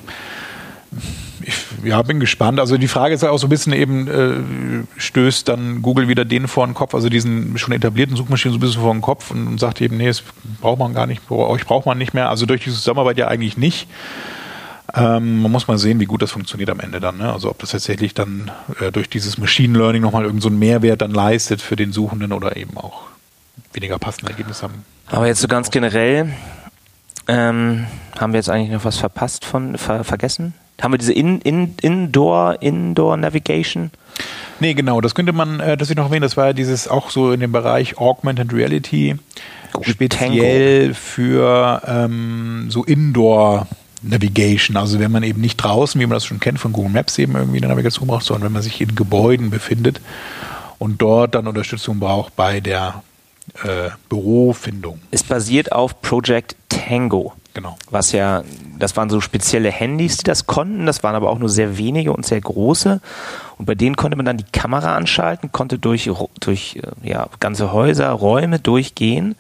ich ja, bin gespannt. Also die Frage ist halt auch so ein bisschen eben, äh, stößt dann Google wieder den vor den Kopf, also diesen schon etablierten Suchmaschinen so ein bisschen vor den Kopf und, und sagt eben, nee, das braucht man gar nicht, euch braucht man nicht mehr. Also durch die Zusammenarbeit ja eigentlich nicht. Ähm, man muss mal sehen, wie gut das funktioniert am Ende dann. Ne? Also ob das tatsächlich dann äh, durch dieses Machine Learning nochmal irgend so einen Mehrwert dann leistet für den Suchenden oder eben auch weniger passende Ergebnisse haben. Aber jetzt so ganz generell, ähm, haben wir jetzt eigentlich noch was verpasst von, ver, vergessen? Haben wir diese in, in, Indoor, Indoor Navigation? Nee, genau, das könnte man, äh, das ich noch erwähnen, das war ja dieses auch so in dem Bereich Augmented Reality, Gut, speziell Tango. für ähm, so Indoor Navigation, also wenn man eben nicht draußen, wie man das schon kennt, von Google Maps eben irgendwie eine Navigation braucht, sondern wenn man sich in Gebäuden befindet und dort dann Unterstützung braucht bei der äh, Bürofindung. Es basiert auf Project Tango. Genau. Was ja, das waren so spezielle Handys, die das konnten, das waren aber auch nur sehr wenige und sehr große und bei denen konnte man dann die Kamera anschalten, konnte durch, durch ja, ganze Häuser, Räume durchgehen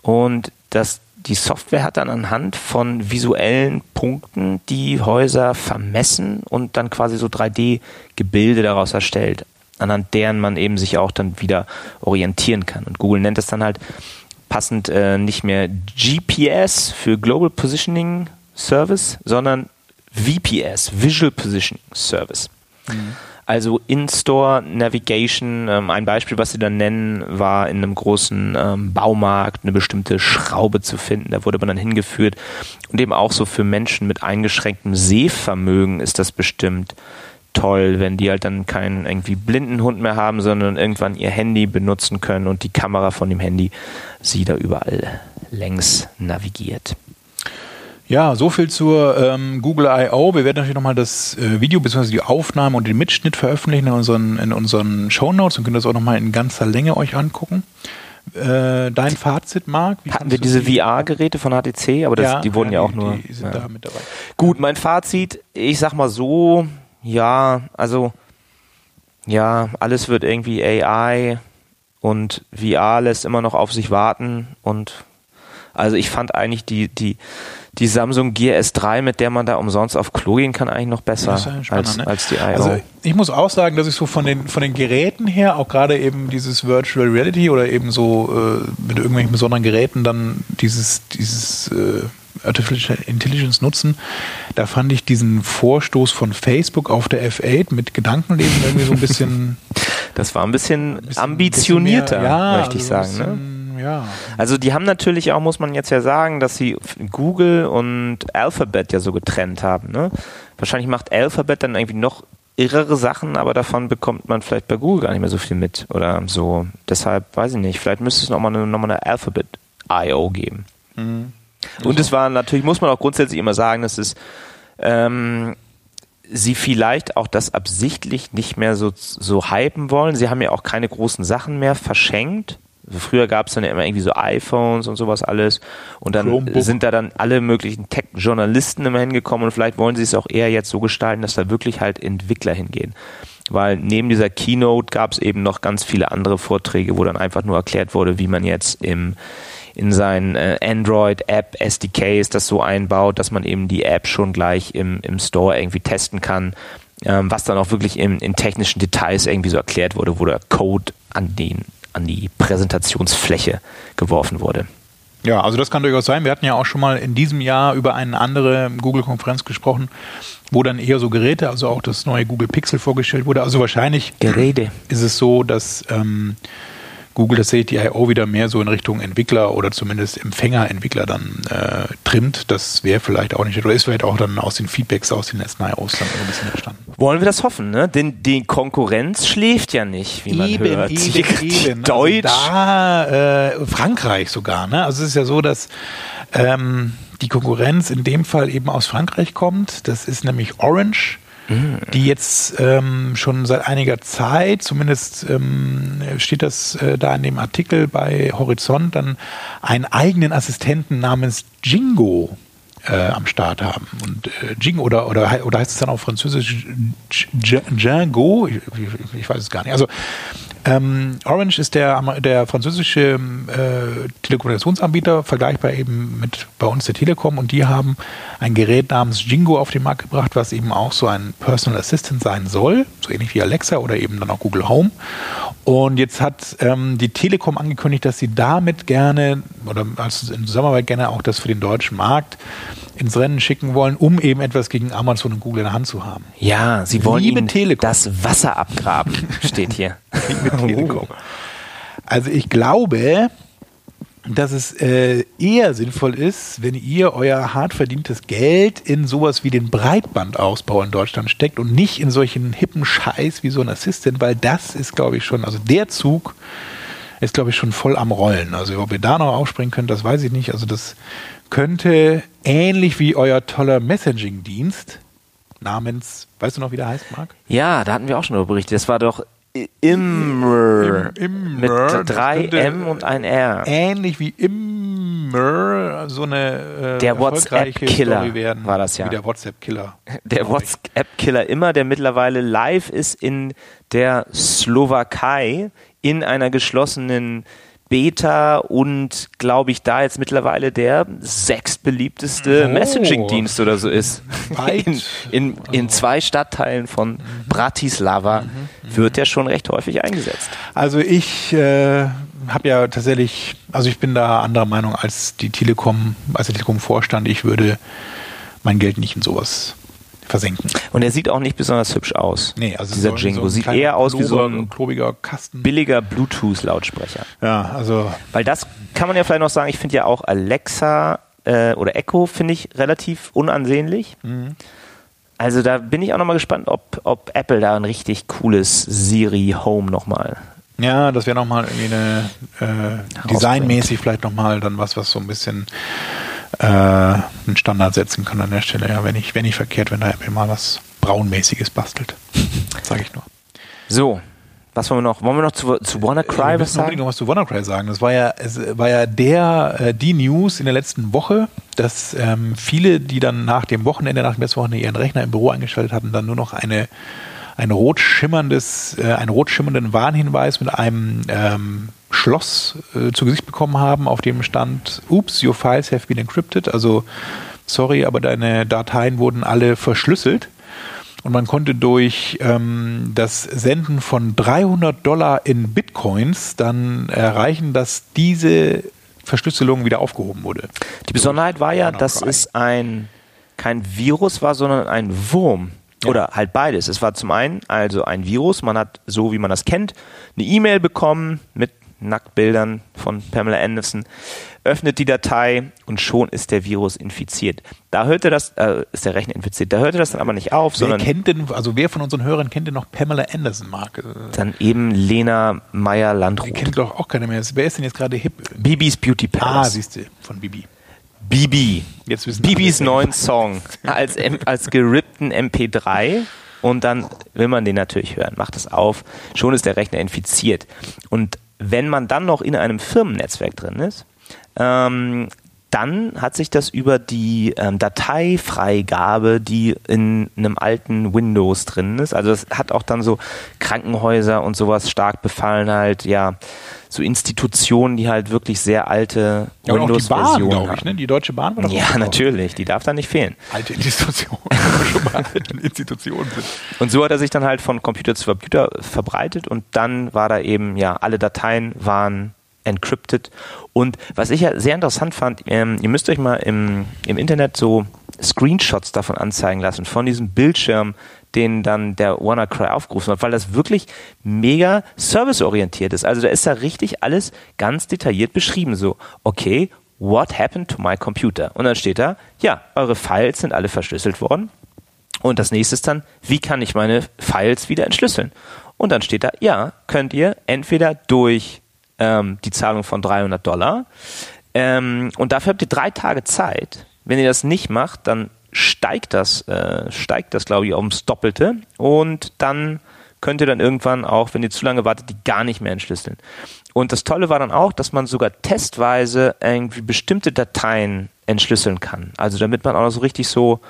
und das, die Software hat dann anhand von visuellen Punkten die Häuser vermessen und dann quasi so drei D Gebilde daraus erstellt, anhand deren man eben sich auch dann wieder orientieren kann und Google nennt das dann halt passend äh, nicht mehr G P S für Global Positioning Service, sondern V P S, Visual Positioning Service. Mhm. Also In-Store Navigation, ähm, ein Beispiel, was sie dann nennen, war in einem großen ähm, Baumarkt eine bestimmte Schraube zu finden, da wurde man dann hingeführt und eben auch so für Menschen mit eingeschränktem Sehvermögen ist das bestimmt toll, wenn die halt dann keinen irgendwie blinden Hund mehr haben, sondern irgendwann ihr Handy benutzen können und die Kamera von dem Handy sie da überall längs navigiert. Ja, so viel zur ähm, Google I O Wir werden natürlich nochmal das äh, Video bzw. die Aufnahme und den Mitschnitt veröffentlichen in unseren, in unseren Shownotes und könnt das auch nochmal in ganzer Länge euch angucken. Äh, dein Fazit, Marc? Hatten wir diese V R-Geräte von H T C, aber das, ja, die wurden ja, ja auch die, nur... Die sind ja. da mit dabei. Gut, mein Fazit, ich sag mal so, ja, also, ja, alles wird irgendwie A I und V R lässt immer noch auf sich warten und also ich fand eigentlich die, die, die Samsung Gear S drei, mit der man da umsonst auf Klo gehen kann, eigentlich noch besser ja spannend, als, ne? als die I O Also ich muss auch sagen, dass ich so von den, von den Geräten her, auch gerade eben dieses Virtual Reality oder eben so äh, mit irgendwelchen besonderen Geräten dann dieses, dieses äh, Artificial Intelligence nutzen, da fand ich diesen Vorstoß von Facebook auf der F acht mit Gedankenlesen irgendwie so ein bisschen... Das war ein bisschen, ein bisschen ambitionierter, bisschen mehr, ja, möchte ich also sagen, ne? Ja. Also die haben natürlich auch, muss man jetzt ja sagen, dass sie Google und Alphabet ja so getrennt haben. Ne? Wahrscheinlich macht Alphabet dann irgendwie noch irrere Sachen, aber davon bekommt man vielleicht bei Google gar nicht mehr so viel mit oder so. Deshalb weiß ich nicht, vielleicht müsste es nochmal eine, noch eine Alphabet I O geben. Mhm. Und es war natürlich, muss man auch grundsätzlich immer sagen, dass es ähm, sie vielleicht auch das absichtlich nicht mehr so, so hypen wollen. Sie haben ja auch keine großen Sachen mehr verschenkt. Früher gab es dann ja immer irgendwie so iPhones und sowas alles und dann Chromebook. Sind da dann alle möglichen Tech-Journalisten immer hingekommen und vielleicht wollen sie es auch eher jetzt so gestalten, dass da wirklich halt Entwickler hingehen, weil neben dieser Keynote gab es eben noch ganz viele andere Vorträge, wo dann einfach nur erklärt wurde, wie man jetzt im in seinen Android-App-S D Ks das so einbaut, dass man eben die App schon gleich im, im Store irgendwie testen kann, ähm, was dann auch wirklich in, in technischen Details irgendwie so erklärt wurde, wo der Code an den an die Präsentationsfläche geworfen wurde. Ja, also das kann durchaus sein. Wir hatten ja auch schon mal in diesem Jahr über eine andere Google-Konferenz gesprochen, wo dann eher so Geräte, also auch das neue Google Pixel vorgestellt wurde. Also wahrscheinlich Geräte. Ist es so, dass ähm, Google tatsächlich die I O wieder mehr so in Richtung Entwickler oder zumindest Empfänger-Entwickler dann äh, trimmt. Das wäre vielleicht auch nicht, oder ist vielleicht auch dann aus den Feedbacks aus den letzten I Os dann ein bisschen entstanden. Wollen wir das hoffen, ne? Denn die Konkurrenz schläft ja nicht, wie man eben, hört. Eben, die, die eben. Deutsch. Also da, äh, Frankreich sogar, ne? Also es ist ja so, dass ähm, die Konkurrenz in dem Fall eben aus Frankreich kommt. Das ist nämlich Orange, die jetzt ähm, schon seit einiger Zeit, zumindest ähm, steht das äh, da in dem Artikel bei Horizont, dann einen eigenen Assistenten namens Jingo äh, am Start haben. Und äh, Jingo oder, oder, oder heißt es dann auf Französisch Django? Ich, ich, ich weiß es gar nicht. Also ähm, Orange ist der, der französische äh, Telekommunikationsanbieter, vergleichbar eben mit bei uns der Telekom, und die haben ein Gerät namens Jingo auf den Markt gebracht, was eben auch so ein Personal Assistant sein soll, so ähnlich wie Alexa oder eben dann auch Google Home. Und jetzt hat ähm, die Telekom angekündigt, dass sie damit gerne oder also in Zusammenarbeit gerne auch das für den deutschen Markt ins Rennen schicken wollen, um eben etwas gegen Amazon und Google in der Hand zu haben. Ja, sie wollen Liebe ihnen Telekom. Das Wasser abgraben, steht hier. Liebe Telekom. Also ich glaube, dass es äh, eher sinnvoll ist, wenn ihr euer hart verdientes Geld in sowas wie den Breitbandausbau in Deutschland steckt und nicht in solchen hippen Scheiß wie so ein Assistent, weil das ist, glaube ich, schon, also der Zug ist, glaube ich, schon voll am Rollen. Also ob ihr da noch aufspringen könnt, das weiß ich nicht. Also das könnte ähnlich wie euer toller Messaging-Dienst namens, weißt du noch, wie der heißt, Marc? Ja, da hatten wir auch schon darüber berichtet. Das war doch Immer Im, mit drei M und ein R. Ähnlich wie immer so eine äh, der WhatsApp-Killer werden, war das ja. Wie der WhatsApp-Killer. Der WhatsApp-Killer immer, der mittlerweile live ist in der Slowakei in einer geschlossenen Beta und glaube ich da jetzt mittlerweile der sechstbeliebteste oh. Messaging-Dienst oder so ist. In, in, in zwei Stadtteilen von Bratislava mhm. wird der schon recht häufig eingesetzt. Also ich äh, habe ja tatsächlich, also ich bin da anderer Meinung als die Telekom, als der Telekom-Vorstand. Ich würde mein Geld nicht in sowas versenken. Und er sieht auch nicht besonders hübsch aus. Nee, also dieser so, Jingo so sieht eher aus wie so ein klobiger Kasten. Billiger Bluetooth-Lautsprecher. Ja, also. Weil das kann man ja vielleicht noch sagen, ich finde ja auch Alexa äh, oder Echo finde ich relativ unansehnlich. Mhm. Also da bin ich auch nochmal gespannt, ob, ob Apple da ein richtig cooles Siri Home nochmal. Ja, das wäre nochmal irgendwie eine äh, designmäßig vielleicht nochmal dann was, was so ein bisschen äh, einen Standard setzen können an der Stelle. Ja, wenn nicht, wenn nicht verkehrt, wenn da Apple mal was Braunmäßiges bastelt. Sage ich nur. So, was wollen wir noch? Wollen wir noch zu, zu WannaCry was sagen? Ich will noch was zu WannaCry sagen. Das war ja, es war ja der, die News in der letzten Woche, dass ähm, viele, die dann nach dem Wochenende, nach dem letzten Wochenende ihren Rechner im Büro eingeschaltet hatten, dann nur noch eine Ein rot schimmerndes, äh, einen rot schimmernden Warnhinweis mit einem ähm, Schloss äh, zu Gesicht bekommen haben, auf dem stand: Oops, your files have been encrypted. Also, sorry, aber deine Dateien wurden alle verschlüsselt. Und man konnte durch ähm, das Senden von dreihundert Dollar in Bitcoins dann erreichen, dass diese Verschlüsselung wieder aufgehoben wurde. Die Besonderheit war ja, dass es ein, kein Virus war, sondern ein Wurm. Ja. Oder halt beides. Es war zum einen also ein Virus. Man hat, so wie man das kennt, eine E-Mail bekommen mit Nacktbildern von Pamela Anderson, öffnet die Datei und schon ist der Virus infiziert. Da hörte das, äh, ist der Rechner infiziert, da hörte das dann aber nicht auf. Wer sondern kennt denn, also wer von unseren Hörern kennt denn noch Pamela Anderson, Marc? Dann eben Lena Meyer-Landrut. Die kennt doch auch keiner mehr. Wer ist denn jetzt gerade hip? Bibis Beauty Palace. Ah, siehst du, von Bibi. Bibi. Jetzt wissen Bibis neuen Song als, als gerippten M P drei und dann will man den natürlich hören. Macht das auf, schon ist der Rechner infiziert. Und wenn man dann noch in einem Firmennetzwerk drin ist, ähm, dann hat sich das über die ähm, Dateifreigabe, die in einem alten Windows drin ist, also das hat auch dann so Krankenhäuser und sowas stark befallen halt, ja, so Institutionen, die halt wirklich sehr alte ja, Windows-Versionen haben. Ich, ne? Die Deutsche Bahn war doch ja, natürlich, die darf da nicht fehlen. Alte Institutionen, schon mal alte Institutionen sind. Und so hat er sich dann halt von Computer zu Computer verbreitet und dann war da eben, ja, alle Dateien waren encrypted. Und was ich ja sehr interessant fand, ähm, ihr müsst euch mal im, im Internet so Screenshots davon anzeigen lassen, von diesem Bildschirm, den dann der WannaCry aufgerufen hat, weil das wirklich mega serviceorientiert ist. Also da ist da richtig alles ganz detailliert beschrieben. So, okay, what happened to my computer? Und dann steht da, ja, eure Files sind alle verschlüsselt worden. Und das nächste ist dann, wie kann ich meine Files wieder entschlüsseln? Und dann steht da, ja, könnt ihr entweder durch ähm, die Zahlung von dreihundert Dollar ähm, und dafür habt ihr drei Tage Zeit. Wenn ihr das nicht macht, dann steigt das, äh, steigt das, glaube ich, ums Doppelte und dann könnt ihr dann irgendwann auch, wenn ihr zu lange wartet, die gar nicht mehr entschlüsseln. Und das Tolle war dann auch, dass man sogar testweise irgendwie bestimmte Dateien entschlüsseln kann. Also damit man auch so richtig so,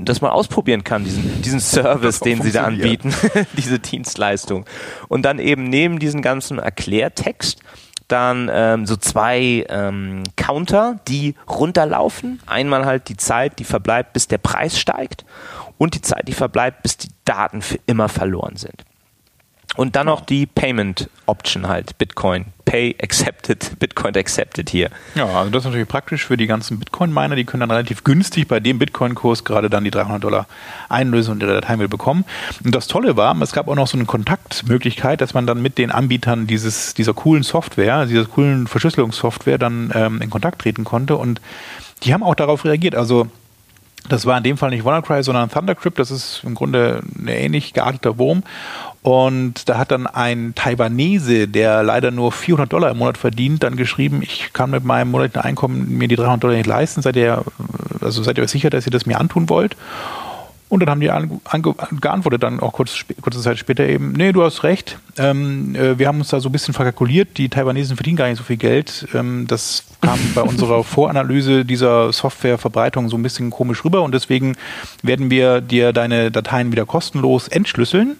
dass man ausprobieren kann, diesen, diesen Service, den sie da anbieten, diese Dienstleistung. Und dann eben neben diesem ganzen Erklärtext dann ähm, so zwei ähm, Counter, die runterlaufen. Einmal halt die Zeit, die verbleibt, bis der Preis steigt und die Zeit, die verbleibt, bis die Daten für immer verloren sind. Und dann noch die Payment Option halt, Bitcoin, Pay Accepted, Bitcoin Accepted hier. Ja, also das ist natürlich praktisch für die ganzen Bitcoin-Miner, die können dann relativ günstig bei dem Bitcoin-Kurs gerade dann die dreihundert Dollar einlösen und ihre Dateien wieder bekommen. Und das Tolle war, es gab auch noch so eine Kontaktmöglichkeit, dass man dann mit den Anbietern dieses, dieser coolen Software, dieser coolen Verschlüsselungssoftware dann ähm, in Kontakt treten konnte und die haben auch darauf reagiert, also das war in dem Fall nicht WannaCry, sondern Thundercrypt. Das ist im Grunde ein ähnlich gearteter Wurm. Und da hat dann ein Taiwanese, der leider nur vierhundert Dollar im Monat verdient, dann geschrieben, ich kann mit meinem monatlichen Einkommen mir die dreihundert Dollar nicht leisten. Seid ihr, also seid ihr euch sicher, dass ihr das mir antun wollt? Und dann haben die ange- ange- geantwortet, dann auch kurz, kurze Zeit später eben, nee, du hast recht, ähm, äh, wir haben uns da so ein bisschen verkalkuliert, die Taiwanesen verdienen gar nicht so viel Geld. Ähm, das kam bei unserer Voranalyse dieser Softwareverbreitung so ein bisschen komisch rüber und deswegen werden wir dir deine Dateien wieder kostenlos entschlüsseln.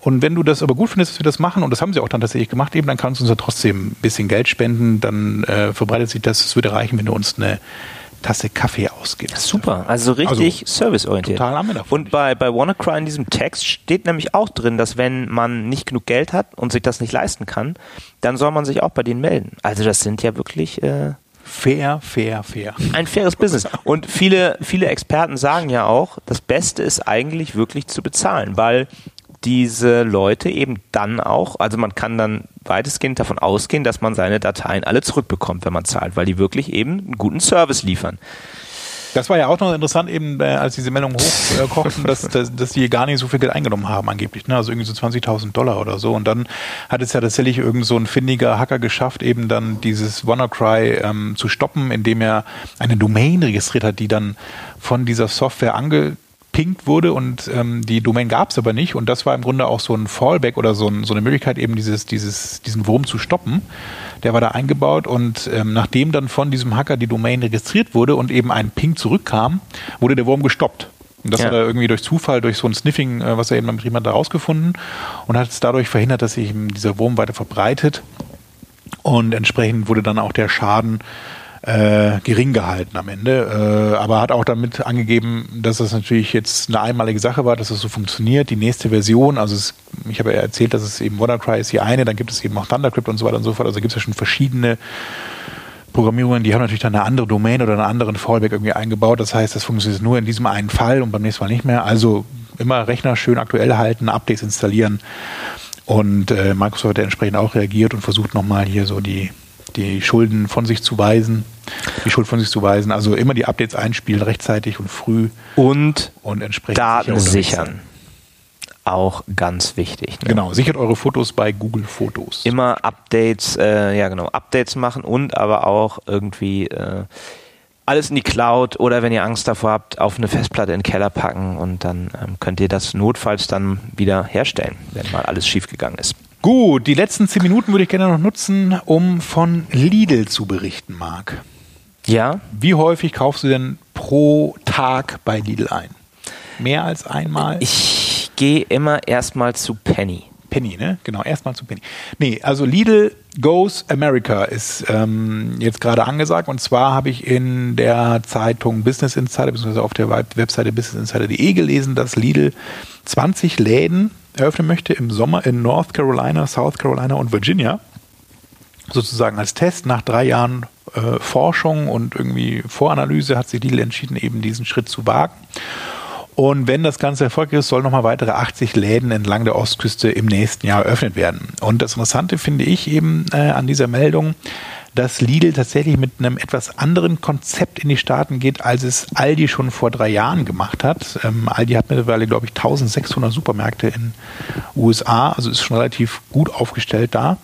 Und wenn du das aber gut findest, dass wir das machen, und das haben sie auch dann tatsächlich gemacht, eben, dann kannst du uns ja trotzdem ein bisschen Geld spenden, dann äh, verbreitet sich das, es würde reichen, wenn du uns eine Tasse Kaffee ausgibt. Super, also richtig also, serviceorientiert. Total haben wir davon. Und bei, bei WannaCry in diesem Text steht nämlich auch drin, dass wenn man nicht genug Geld hat und sich das nicht leisten kann, dann soll man sich auch bei denen melden. Also das sind ja wirklich äh, fair, fair, fair. Ein faires Business. Und viele, viele Experten sagen ja auch, das Beste ist eigentlich wirklich zu bezahlen, weil diese Leute eben dann auch, also man kann dann weitestgehend davon ausgehen, dass man seine Dateien alle zurückbekommt, wenn man zahlt, weil die wirklich eben einen guten Service liefern. Das war ja auch noch interessant, eben äh, als diese Meldung hochkochten, äh, dass, dass, dass die gar nicht so viel Geld eingenommen haben angeblich, ne? Also irgendwie so zwanzigtausend Dollar oder so. Und dann hat es ja tatsächlich irgend so ein findiger Hacker geschafft, eben dann dieses WannaCry ähm, zu stoppen, indem er eine Domain registriert hat, die dann von dieser Software ange pinkt wurde, und ähm, die Domain gab es aber nicht, und das war im Grunde auch so ein Fallback oder so, ein, so eine Möglichkeit, eben dieses, dieses, diesen Wurm zu stoppen. Der war da eingebaut, und ähm, nachdem dann von diesem Hacker die Domain registriert wurde und eben ein Ping zurückkam, wurde der Wurm gestoppt. Und das ja. hat er irgendwie durch Zufall, durch so ein Sniffing, äh, was er eben betrieben hat, da rausgefunden und hat es dadurch verhindert, dass sich eben dieser Wurm weiter verbreitet, und entsprechend wurde dann auch der Schaden Äh, gering gehalten am Ende, äh, aber hat auch damit angegeben, dass das natürlich jetzt eine einmalige Sache war, dass das so funktioniert. Die nächste Version, also es, ich habe ja erzählt, dass es eben WannaCry ist, hier eine, dann gibt es eben auch Thundercrypt und so weiter und so fort. Also gibt es ja schon verschiedene Programmierungen, die haben natürlich dann eine andere Domain oder einen anderen Fallback irgendwie eingebaut. Das heißt, das funktioniert nur in diesem einen Fall und beim nächsten Mal nicht mehr. Also immer Rechner schön aktuell halten, Updates installieren, und äh, Microsoft hat ja entsprechend auch reagiert und versucht nochmal hier so die die Schulden von sich zu weisen, die Schuld von sich zu weisen. Also immer die Updates einspielen, rechtzeitig und früh. Und, und entsprechend Daten sichern. Auch ganz wichtig. Ne? Genau, sichert eure Fotos bei Google Fotos. Immer Updates, äh, ja genau, Updates machen und aber auch irgendwie äh, alles in die Cloud, oder wenn ihr Angst davor habt, auf eine Festplatte in den Keller packen, und dann ähm, könnt ihr das notfalls dann wieder herstellen, wenn mal alles schiefgegangen ist. Gut, die letzten zehn Minuten würde ich gerne noch nutzen, um von Lidl zu berichten, Marc. Ja. Wie häufig kaufst du denn pro Tag bei Lidl ein? Mehr als einmal? Ich gehe immer erstmal zu Penny. Penny, ne? Genau, erstmal zu Penny. Nee, also Lidl Goes America ist ähm, jetzt gerade angesagt, und zwar habe ich in der Zeitung Business Insider, bzw. auf der Webseite business insider punkt de gelesen, dass Lidl zwanzig Läden eröffnen möchte im Sommer in North Carolina, South Carolina und Virginia, sozusagen als Test. Nach drei Jahren äh, Forschung und irgendwie Voranalyse hat sich Lidl entschieden, eben diesen Schritt zu wagen. Und wenn das Ganze erfolgreich ist, sollen nochmal weitere achtzig Läden entlang der Ostküste im nächsten Jahr eröffnet werden. Und das Interessante finde ich eben äh, an dieser Meldung, dass Lidl tatsächlich mit einem etwas anderen Konzept in die Staaten geht, als es Aldi schon vor drei Jahren gemacht hat. Ähm, Aldi hat mittlerweile, glaube ich, eintausendsechshundert Supermärkte in U S A, also ist schon relativ gut aufgestellt da.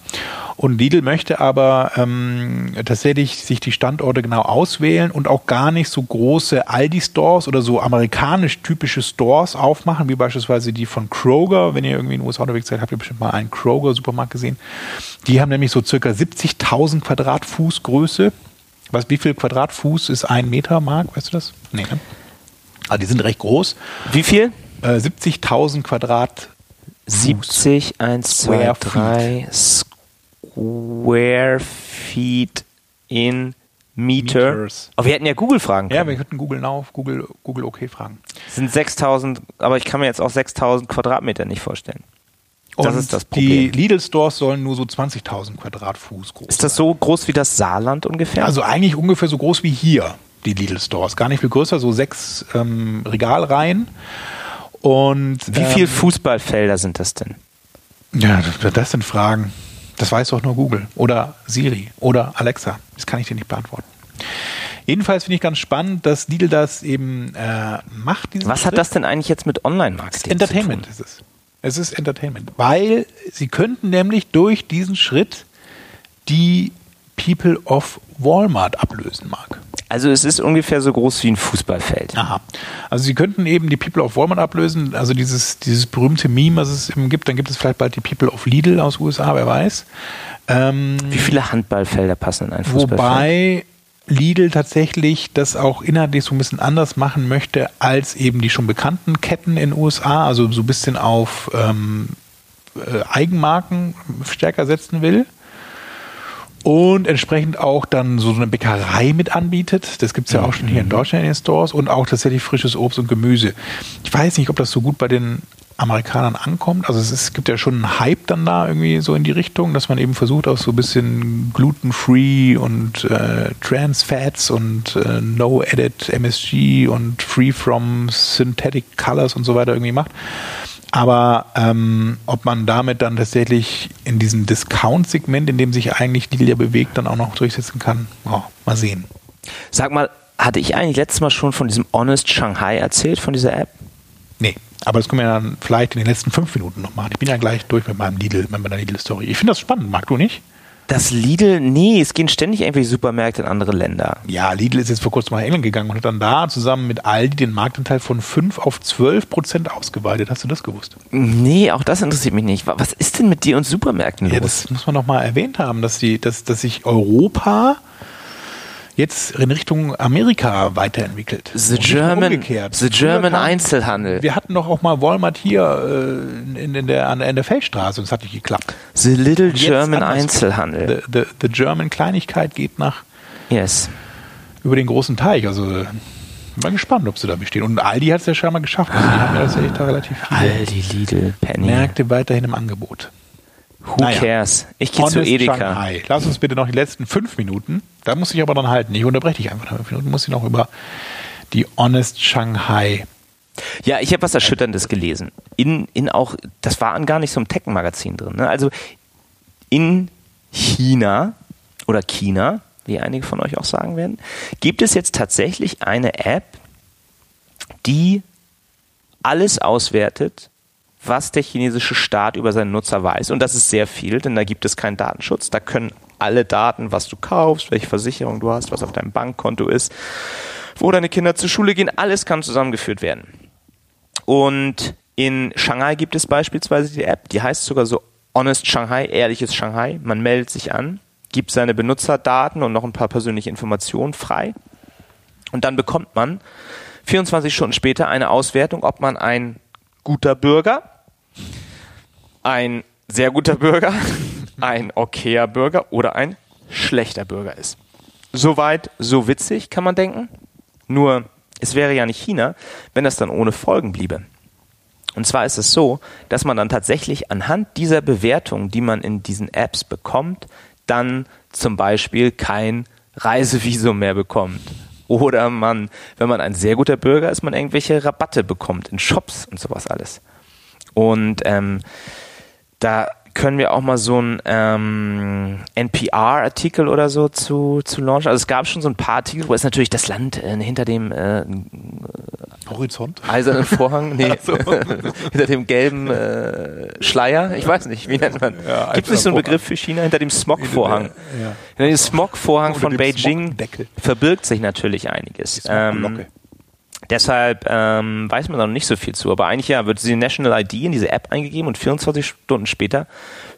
Und Lidl möchte aber ähm, tatsächlich sich die Standorte genau auswählen und auch gar nicht so große Aldi-Stores oder so amerikanisch-typische Stores aufmachen, wie beispielsweise die von Kroger. Wenn ihr irgendwie in den U S A unterwegs seid, habt ihr bestimmt mal einen Kroger-Supermarkt gesehen. Die haben nämlich so circa siebzigtausend Quadratfuß Größe. Was, wie viel Quadratfuß ist ein Meter, Marc? Weißt du das? Nee, ne? Also die sind recht groß. Wie viel? Äh, siebzigtausend Quadratfuß. siebzig, eins, zwei, drei, Square Feet in Meter. Meters. Oh, wir hätten ja Google fragen können. Ja, wir könnten Google Now, Google, Google OK fragen. Das sind sechstausend, aber ich kann mir jetzt auch sechstausend Quadratmeter nicht vorstellen. Und das ist das Problem. Die Lidl-Stores sollen nur so zwanzigtausend Quadratfuß groß sein. Ist das so groß wie das Saarland ungefähr? Ja, also eigentlich ungefähr so groß wie hier, die Lidl-Stores. Gar nicht viel größer, so sechs ähm, Regalreihen. Und wie ähm, viele Fußballfelder sind das denn? Ja, das, das sind Fragen. Das weiß doch nur Google oder Siri oder Alexa. Das kann ich dir nicht beantworten. Jedenfalls finde ich ganz spannend, dass Lidl das eben äh, macht. Was Schritt. Hat das denn eigentlich jetzt mit Online-Marketing Entertainment zu tun? Ist es. Es ist Entertainment, weil sie könnten nämlich durch diesen Schritt die People of Walmart ablösen, Marc. Also es ist ungefähr so groß wie ein Fußballfeld. Aha. Also sie könnten eben die People of Walmart ablösen, also dieses, dieses berühmte Meme, was es eben gibt, dann gibt es vielleicht bald die People of Lidl aus U S A, wer weiß. Ähm, wie viele Handballfelder passen in ein Fußballfeld? Wobei Lidl tatsächlich das auch inhaltlich so ein bisschen anders machen möchte als eben die schon bekannten Ketten in U S A, also so ein bisschen auf ähm, Eigenmarken stärker setzen will. Und entsprechend auch dann so eine Bäckerei mit anbietet. Das gibt es ja auch schon hier in Deutschland in den Stores. Und auch tatsächlich frisches Obst und Gemüse. Ich weiß nicht, ob das so gut bei den Amerikanern ankommt. Also es ist, gibt ja schon einen Hype dann da irgendwie so in die Richtung, dass man eben versucht, auch so ein bisschen gluten-free und äh, Trans-Fats und äh, No-Edit M S G und Free from Synthetic Colors und so weiter irgendwie macht. Aber ähm, ob man damit dann tatsächlich in diesem Discount-Segment, in dem sich eigentlich Lidl ja bewegt, dann auch noch durchsetzen kann, oh, mal sehen. Sag mal, Hatte ich eigentlich letztes Mal schon von diesem Honest Shanghai erzählt, von dieser App? Nee, aber das können wir ja dann vielleicht in den letzten fünf Minuten noch machen. Ich bin ja gleich durch mit meinem Lidl, mit meiner Lidl-Story. Ich finde das spannend, magst du nicht? Das Lidl, nee, es gehen ständig irgendwelche Supermärkte in andere Länder. Ja, Lidl ist jetzt vor kurzem nach England gegangen und hat dann da zusammen mit Aldi den Marktanteil von fünf auf zwölf Prozent ausgeweitet. Hast du das gewusst? Nee, auch das interessiert mich nicht. Was ist denn mit dir und Supermärkten los? Ja, das muss man nochmal erwähnt haben, dass, die, dass, dass sich Europa jetzt in Richtung Amerika weiterentwickelt. The German, the German Einzelhandel. Wir hatten doch auch mal Walmart hier äh, in, in der, an der Feldstraße und es hat nicht geklappt. The little German Einzelhandel. The, the, the German Kleinigkeit geht nach yes. über den großen Teich. Also ich bin gespannt, ob sie da bestehen. Und Aldi hat es ja schon mal geschafft. Also, die haben ja das echt da relativ viele Aldi, Lidl, Penny. Märkte weiterhin im Angebot. Who naja. cares? Ich gehe zu Edeka. Shanghai. Lass uns bitte noch die letzten fünf Minuten, da muss ich aber dann halten, ich unterbreche dich einfach fünf Minuten, muss ich noch über die Honest Shanghai. Ja, ich habe was Erschütterndes gelesen. In, in auch, das war an gar nicht so einem Tech-Magazin drin. Ne? Also in China oder China, wie einige von euch auch sagen werden, gibt es jetzt tatsächlich eine App, die alles auswertet, was der chinesische Staat über seinen Nutzer weiß. Und das ist sehr viel, denn da gibt es keinen Datenschutz. Da können alle Daten, was du kaufst, welche Versicherung du hast, was auf deinem Bankkonto ist, wo deine Kinder zur Schule gehen, alles kann zusammengeführt werden. Und in Shanghai gibt es beispielsweise die App, die heißt sogar so Honest Shanghai, ehrliches Shanghai. Man meldet sich an, gibt seine Benutzerdaten und noch ein paar persönliche Informationen frei. Und dann bekommt man vierundzwanzig Stunden später eine Auswertung, ob man ein guter Bürger, ein sehr guter Bürger, ein okayer Bürger oder ein schlechter Bürger ist. Soweit, so witzig, kann man denken. Nur, es wäre ja nicht China, wenn das dann ohne Folgen bliebe. Und zwar ist es so, dass man dann tatsächlich anhand dieser Bewertung, die man in diesen Apps bekommt, dann zum Beispiel kein Reisevisum mehr bekommt. Oder man, wenn man ein sehr guter Bürger ist, man irgendwelche Rabatte bekommt in Shops und sowas alles. Und ähm, da können wir auch mal so einen ähm, N P R-Artikel oder so zu, zu launchen. Also es gab schon so ein paar Artikel, wo es natürlich das Land äh, hinter dem äh, Horizont? Eisernen Vorhang, nee, so. hinter dem gelben äh, Schleier, ich weiß nicht, wie nennt man. Ja, gibt es so einen Begriff für China? Hinter dem Smog-Vorhang. Ja. Hinter dem Smog-Vorhang von dem Beijing verbirgt sich natürlich einiges. Ähm, deshalb ähm, weiß man da noch nicht so viel zu, aber eigentlich ja, wird die National I D in diese App eingegeben und vierundzwanzig Stunden später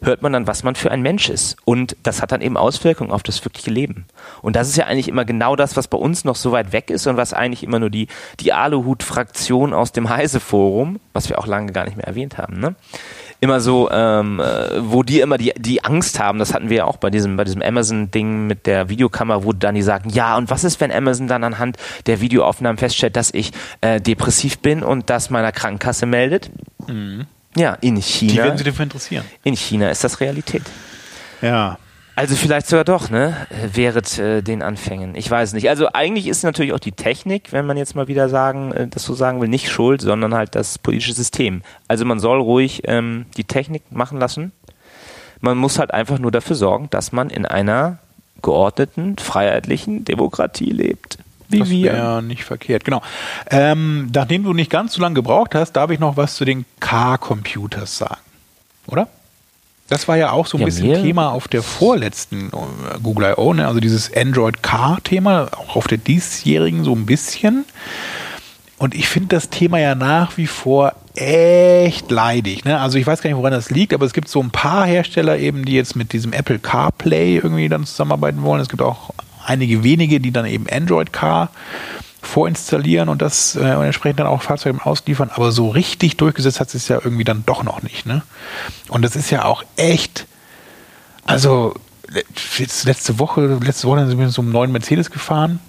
hört man dann, was man für ein Mensch ist. Und das hat dann eben Auswirkungen auf das wirkliche Leben. Und das ist ja eigentlich immer genau das, was bei uns noch so weit weg ist und was eigentlich immer nur die, die Aluhut-Fraktion aus dem Heise-Forum, was wir auch lange gar nicht mehr erwähnt haben, ne? Immer so, ähm, wo die immer die, die Angst haben, das hatten wir ja auch bei diesem, bei diesem Amazon-Ding mit der Videokamera, wo dann die sagen, ja, und was ist, wenn Amazon dann anhand der Videoaufnahmen feststellt, dass ich äh, depressiv bin und das meiner Krankenkasse meldet? Mhm. Ja, in China. Die werden sich dafür interessieren. In China ist das Realität. Ja. Also vielleicht sogar doch, ne? Während äh, den Anfängen. Ich weiß nicht. Also eigentlich ist natürlich auch die Technik, wenn man jetzt mal wieder sagen, äh, das so sagen will, nicht schuld, sondern halt das politische System. Also man soll ruhig ähm, die Technik machen lassen. Man muss halt einfach nur dafür sorgen, dass man in einer geordneten, freiheitlichen Demokratie lebt. Wie das wäre ja nicht verkehrt, genau. Ähm, nachdem du nicht ganz so lange gebraucht hast, darf ich noch was zu den Car-Computers sagen, oder? Das war ja auch so ein ja, bisschen wir. Thema auf der vorletzten Google I O, ne? Also dieses Android-Car-Thema, auch auf der diesjährigen so ein bisschen. Und ich finde das Thema ja nach wie vor echt leidig, ne? Also ich weiß gar nicht, woran das liegt, aber es gibt so ein paar Hersteller eben, die jetzt mit diesem Apple CarPlay irgendwie dann zusammenarbeiten wollen. Es gibt auch einige wenige, die dann eben Android Car vorinstallieren und das äh, und entsprechend dann auch Fahrzeuge ausliefern. Aber so richtig durchgesetzt hat es ja irgendwie dann doch noch nicht, ne? Und das ist ja auch echt, also jetzt letzte Woche, letzte Woche sind wir mit so einem neuen Mercedes gefahren,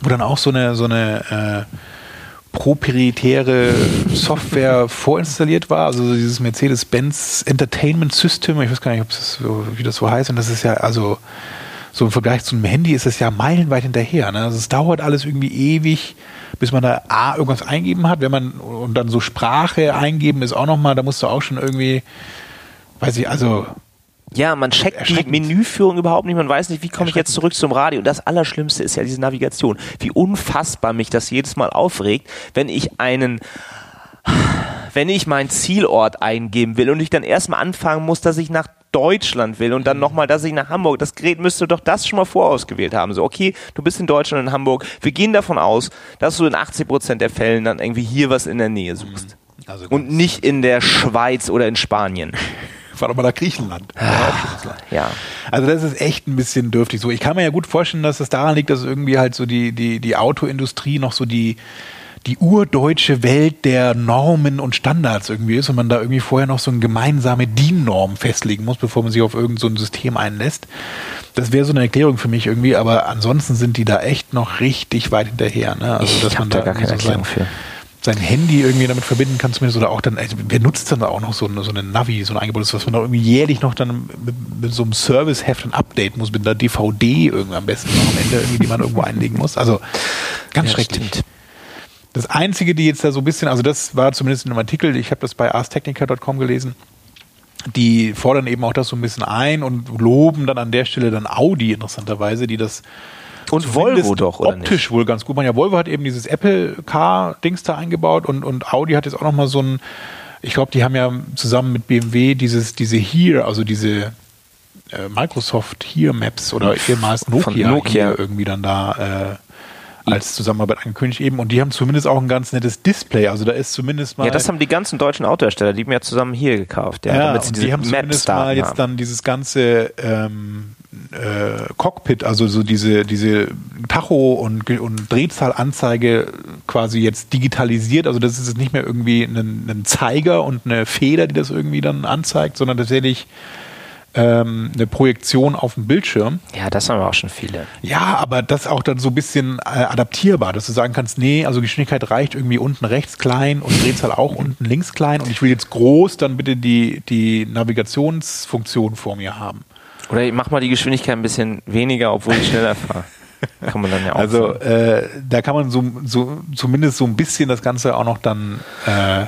wo dann auch so eine, so eine äh, proprietäre Software vorinstalliert war, also dieses Mercedes-Benz Entertainment System, ich weiß gar nicht, ob das so, wie das so heißt, und das ist ja, also so im Vergleich zu einem Handy ist es ja meilenweit hinterher, ne? Also es dauert alles irgendwie ewig, bis man da A, irgendwas eingeben hat, wenn man, und dann so Sprache eingeben ist auch nochmal, da musst du auch schon irgendwie, weiß ich, also Ja, man checkt die Menüführung überhaupt nicht, man weiß nicht, wie komme ich jetzt zurück zum Radio. Und das Allerschlimmste ist ja diese Navigation. Wie unfassbar mich das jedes Mal aufregt, wenn ich einen... wenn ich meinen Zielort eingeben will und ich dann erstmal anfangen muss, dass ich nach Deutschland will und dann nochmal, dass ich nach Hamburg, das Gerät müsste doch das schon mal vorausgewählt haben. So, okay, du bist in Deutschland, in Hamburg, wir gehen davon aus, dass du in achtzig Prozent der Fällen dann irgendwie hier was in der Nähe suchst. Also und nicht in der Schweiz oder in Spanien. War doch mal nach Griechenland. Ah, ja. Also das ist echt ein bisschen dürftig. So, ich kann mir ja gut vorstellen, dass es daran liegt, dass irgendwie halt so die, die, die Autoindustrie noch so die die urdeutsche Welt der Normen und Standards irgendwie ist und man da irgendwie vorher noch so eine gemeinsame D I N-Norm festlegen muss, bevor man sich auf irgend so ein System einlässt. Das wäre so eine Erklärung für mich irgendwie, aber ansonsten sind die da echt noch richtig weit hinterher. Ne? Also, dass ich man da, da gar keine so Erklärung sein, für. Sein Handy irgendwie damit verbinden kann zumindest oder auch dann, also wer nutzt dann auch noch so eine, so eine Navi, so ein Angebot, was man da irgendwie jährlich noch dann mit, mit so einem Serviceheft ein Update muss, mit einer D V D irgendwie am besten noch am Ende irgendwie, die man irgendwo einlegen muss. Also ganz ja, schrecklich. Stimmt. Das Einzige, die jetzt da so ein bisschen, also das war zumindest in einem Artikel, ich habe das bei ars technica Punkt com gelesen, die fordern eben auch das so ein bisschen ein und loben dann an der Stelle dann Audi interessanterweise, die das und Volvo doch, oder optisch nicht? Wohl ganz gut machen. Ja, Volvo hat eben dieses Apple-Car-Dings da eingebaut und, und Audi hat jetzt auch nochmal so ein, ich glaube, die haben ja zusammen mit B M W dieses, diese Here, also diese äh, Microsoft Here Maps oder ehemals Nokia, Nokia. irgendwie dann da äh, als Zusammenarbeit angekündigt eben. Und die haben zumindest auch ein ganz nettes Display. Also da ist zumindest mal... Ja, das haben die ganzen deutschen Autohersteller, die haben ja zusammen hier gekauft. Ja, ja damit sie und die haben zumindest mal jetzt haben. Dann dieses ganze ähm, äh, Cockpit, also so diese, diese Tacho- und, und Drehzahlanzeige quasi jetzt digitalisiert. Also das ist jetzt nicht mehr irgendwie ein, ein Zeiger und eine Feder, die das irgendwie dann anzeigt, sondern tatsächlich... eine Projektion auf dem Bildschirm. Ja, das haben wir auch schon viele. Ja, aber das auch dann so ein bisschen äh, adaptierbar, dass du sagen kannst, nee, also Geschwindigkeit reicht irgendwie unten rechts klein und Drehzahl auch unten links klein und ich will jetzt groß dann bitte die, die Navigationsfunktion vor mir haben. Oder ich mach mal die Geschwindigkeit ein bisschen weniger, obwohl ich schneller fahre. Kann man dann ja auch also äh, da kann man so, so zumindest so ein bisschen das Ganze auch noch dann äh,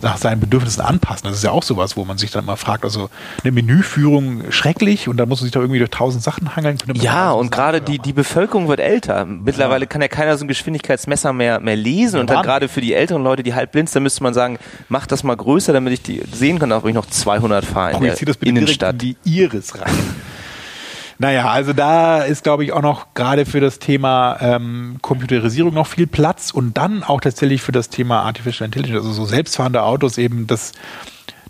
nach seinen Bedürfnissen anpassen. Das ist ja auch sowas, wo man sich dann mal fragt, also eine Menüführung schrecklich und dann muss man sich da irgendwie durch tausend Sachen hangeln. Ja, und gerade die, die Bevölkerung wird älter. Mittlerweile ja. kann ja keiner so ein Geschwindigkeitsmesser mehr, mehr lesen ja, und dann gerade für die älteren Leute, die halb blind sind, müsste man sagen, mach das mal größer, damit ich die sehen kann, auch wenn ich noch zweihundert fahre in der Innenstadt. Ich ziehe das bitte direkt in die Iris rein. Naja, also da ist, glaube ich, auch noch gerade für das Thema ähm, Computerisierung noch viel Platz und dann auch tatsächlich für das Thema Artificial Intelligence, also so selbstfahrende Autos eben, das,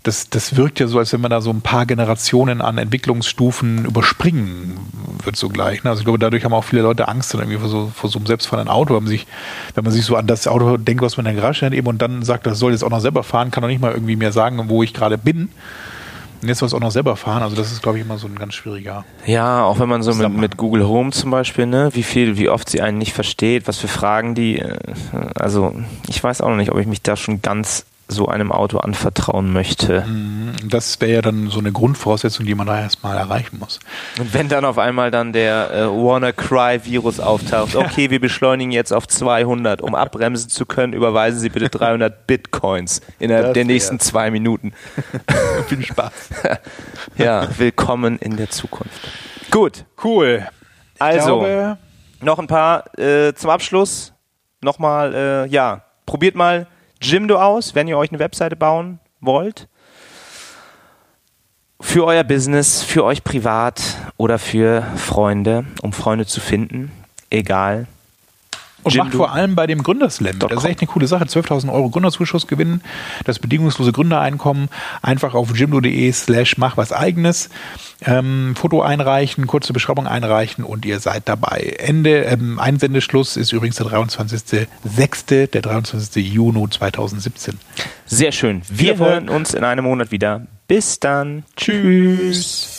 das, das wirkt ja so, als wenn man da so ein paar Generationen an Entwicklungsstufen überspringen wird sogleich. Ne? Also ich glaube, dadurch haben auch viele Leute Angst dann irgendwie vor so, vor so einem selbstfahrenden Auto, wenn man, sich, wenn man sich so an das Auto denkt, was man in der Garage hat eben und dann sagt, das soll jetzt auch noch selber fahren, kann doch nicht mal irgendwie mehr sagen, wo ich gerade bin. Und jetzt soll es auch noch selber fahren, also das ist, glaube ich, immer so ein ganz schwieriger. Ja, auch wenn man so mit, mit Google Home zum Beispiel, ne, wie viel, wie oft sie einen nicht versteht, was für Fragen die, also ich weiß auch noch nicht, ob ich mich da schon ganz so einem Auto anvertrauen möchte. Das wäre ja dann so eine Grundvoraussetzung, die man da erstmal erreichen muss. Und wenn dann auf einmal dann der äh, WannaCry-Virus auftaucht, okay, wir beschleunigen jetzt auf zweihundert, um abbremsen zu können, überweisen Sie bitte dreihundert Bitcoins innerhalb der nächsten zwei Minuten. Viel Spaß. Ja, willkommen in der Zukunft. Gut. Cool. Also, glaube, noch ein paar äh, zum Abschluss. Nochmal, äh, ja, probiert mal Jimdo aus, wenn ihr euch eine Webseite bauen wollt. Für euer Business, für euch privat oder für Freunde, um Freunde zu finden. Egal. Und Jimdo macht vor allem bei dem Gründerslam. Das ist echt eine coole Sache. zwölftausend Euro Gründerzuschuss gewinnen, das bedingungslose Gründereinkommen. Einfach auf jimdo.de slash mach was eigenes. Ähm, Foto einreichen, kurze Beschreibung einreichen und ihr seid dabei. Ende, ähm, Einsendeschluss ist übrigens der dreiundzwanzigster sechster, der dreiundzwanzigster Juni zweitausendsiebzehn. Sehr schön. Wir hören uns in einem Monat wieder. Bis dann. Tschüss.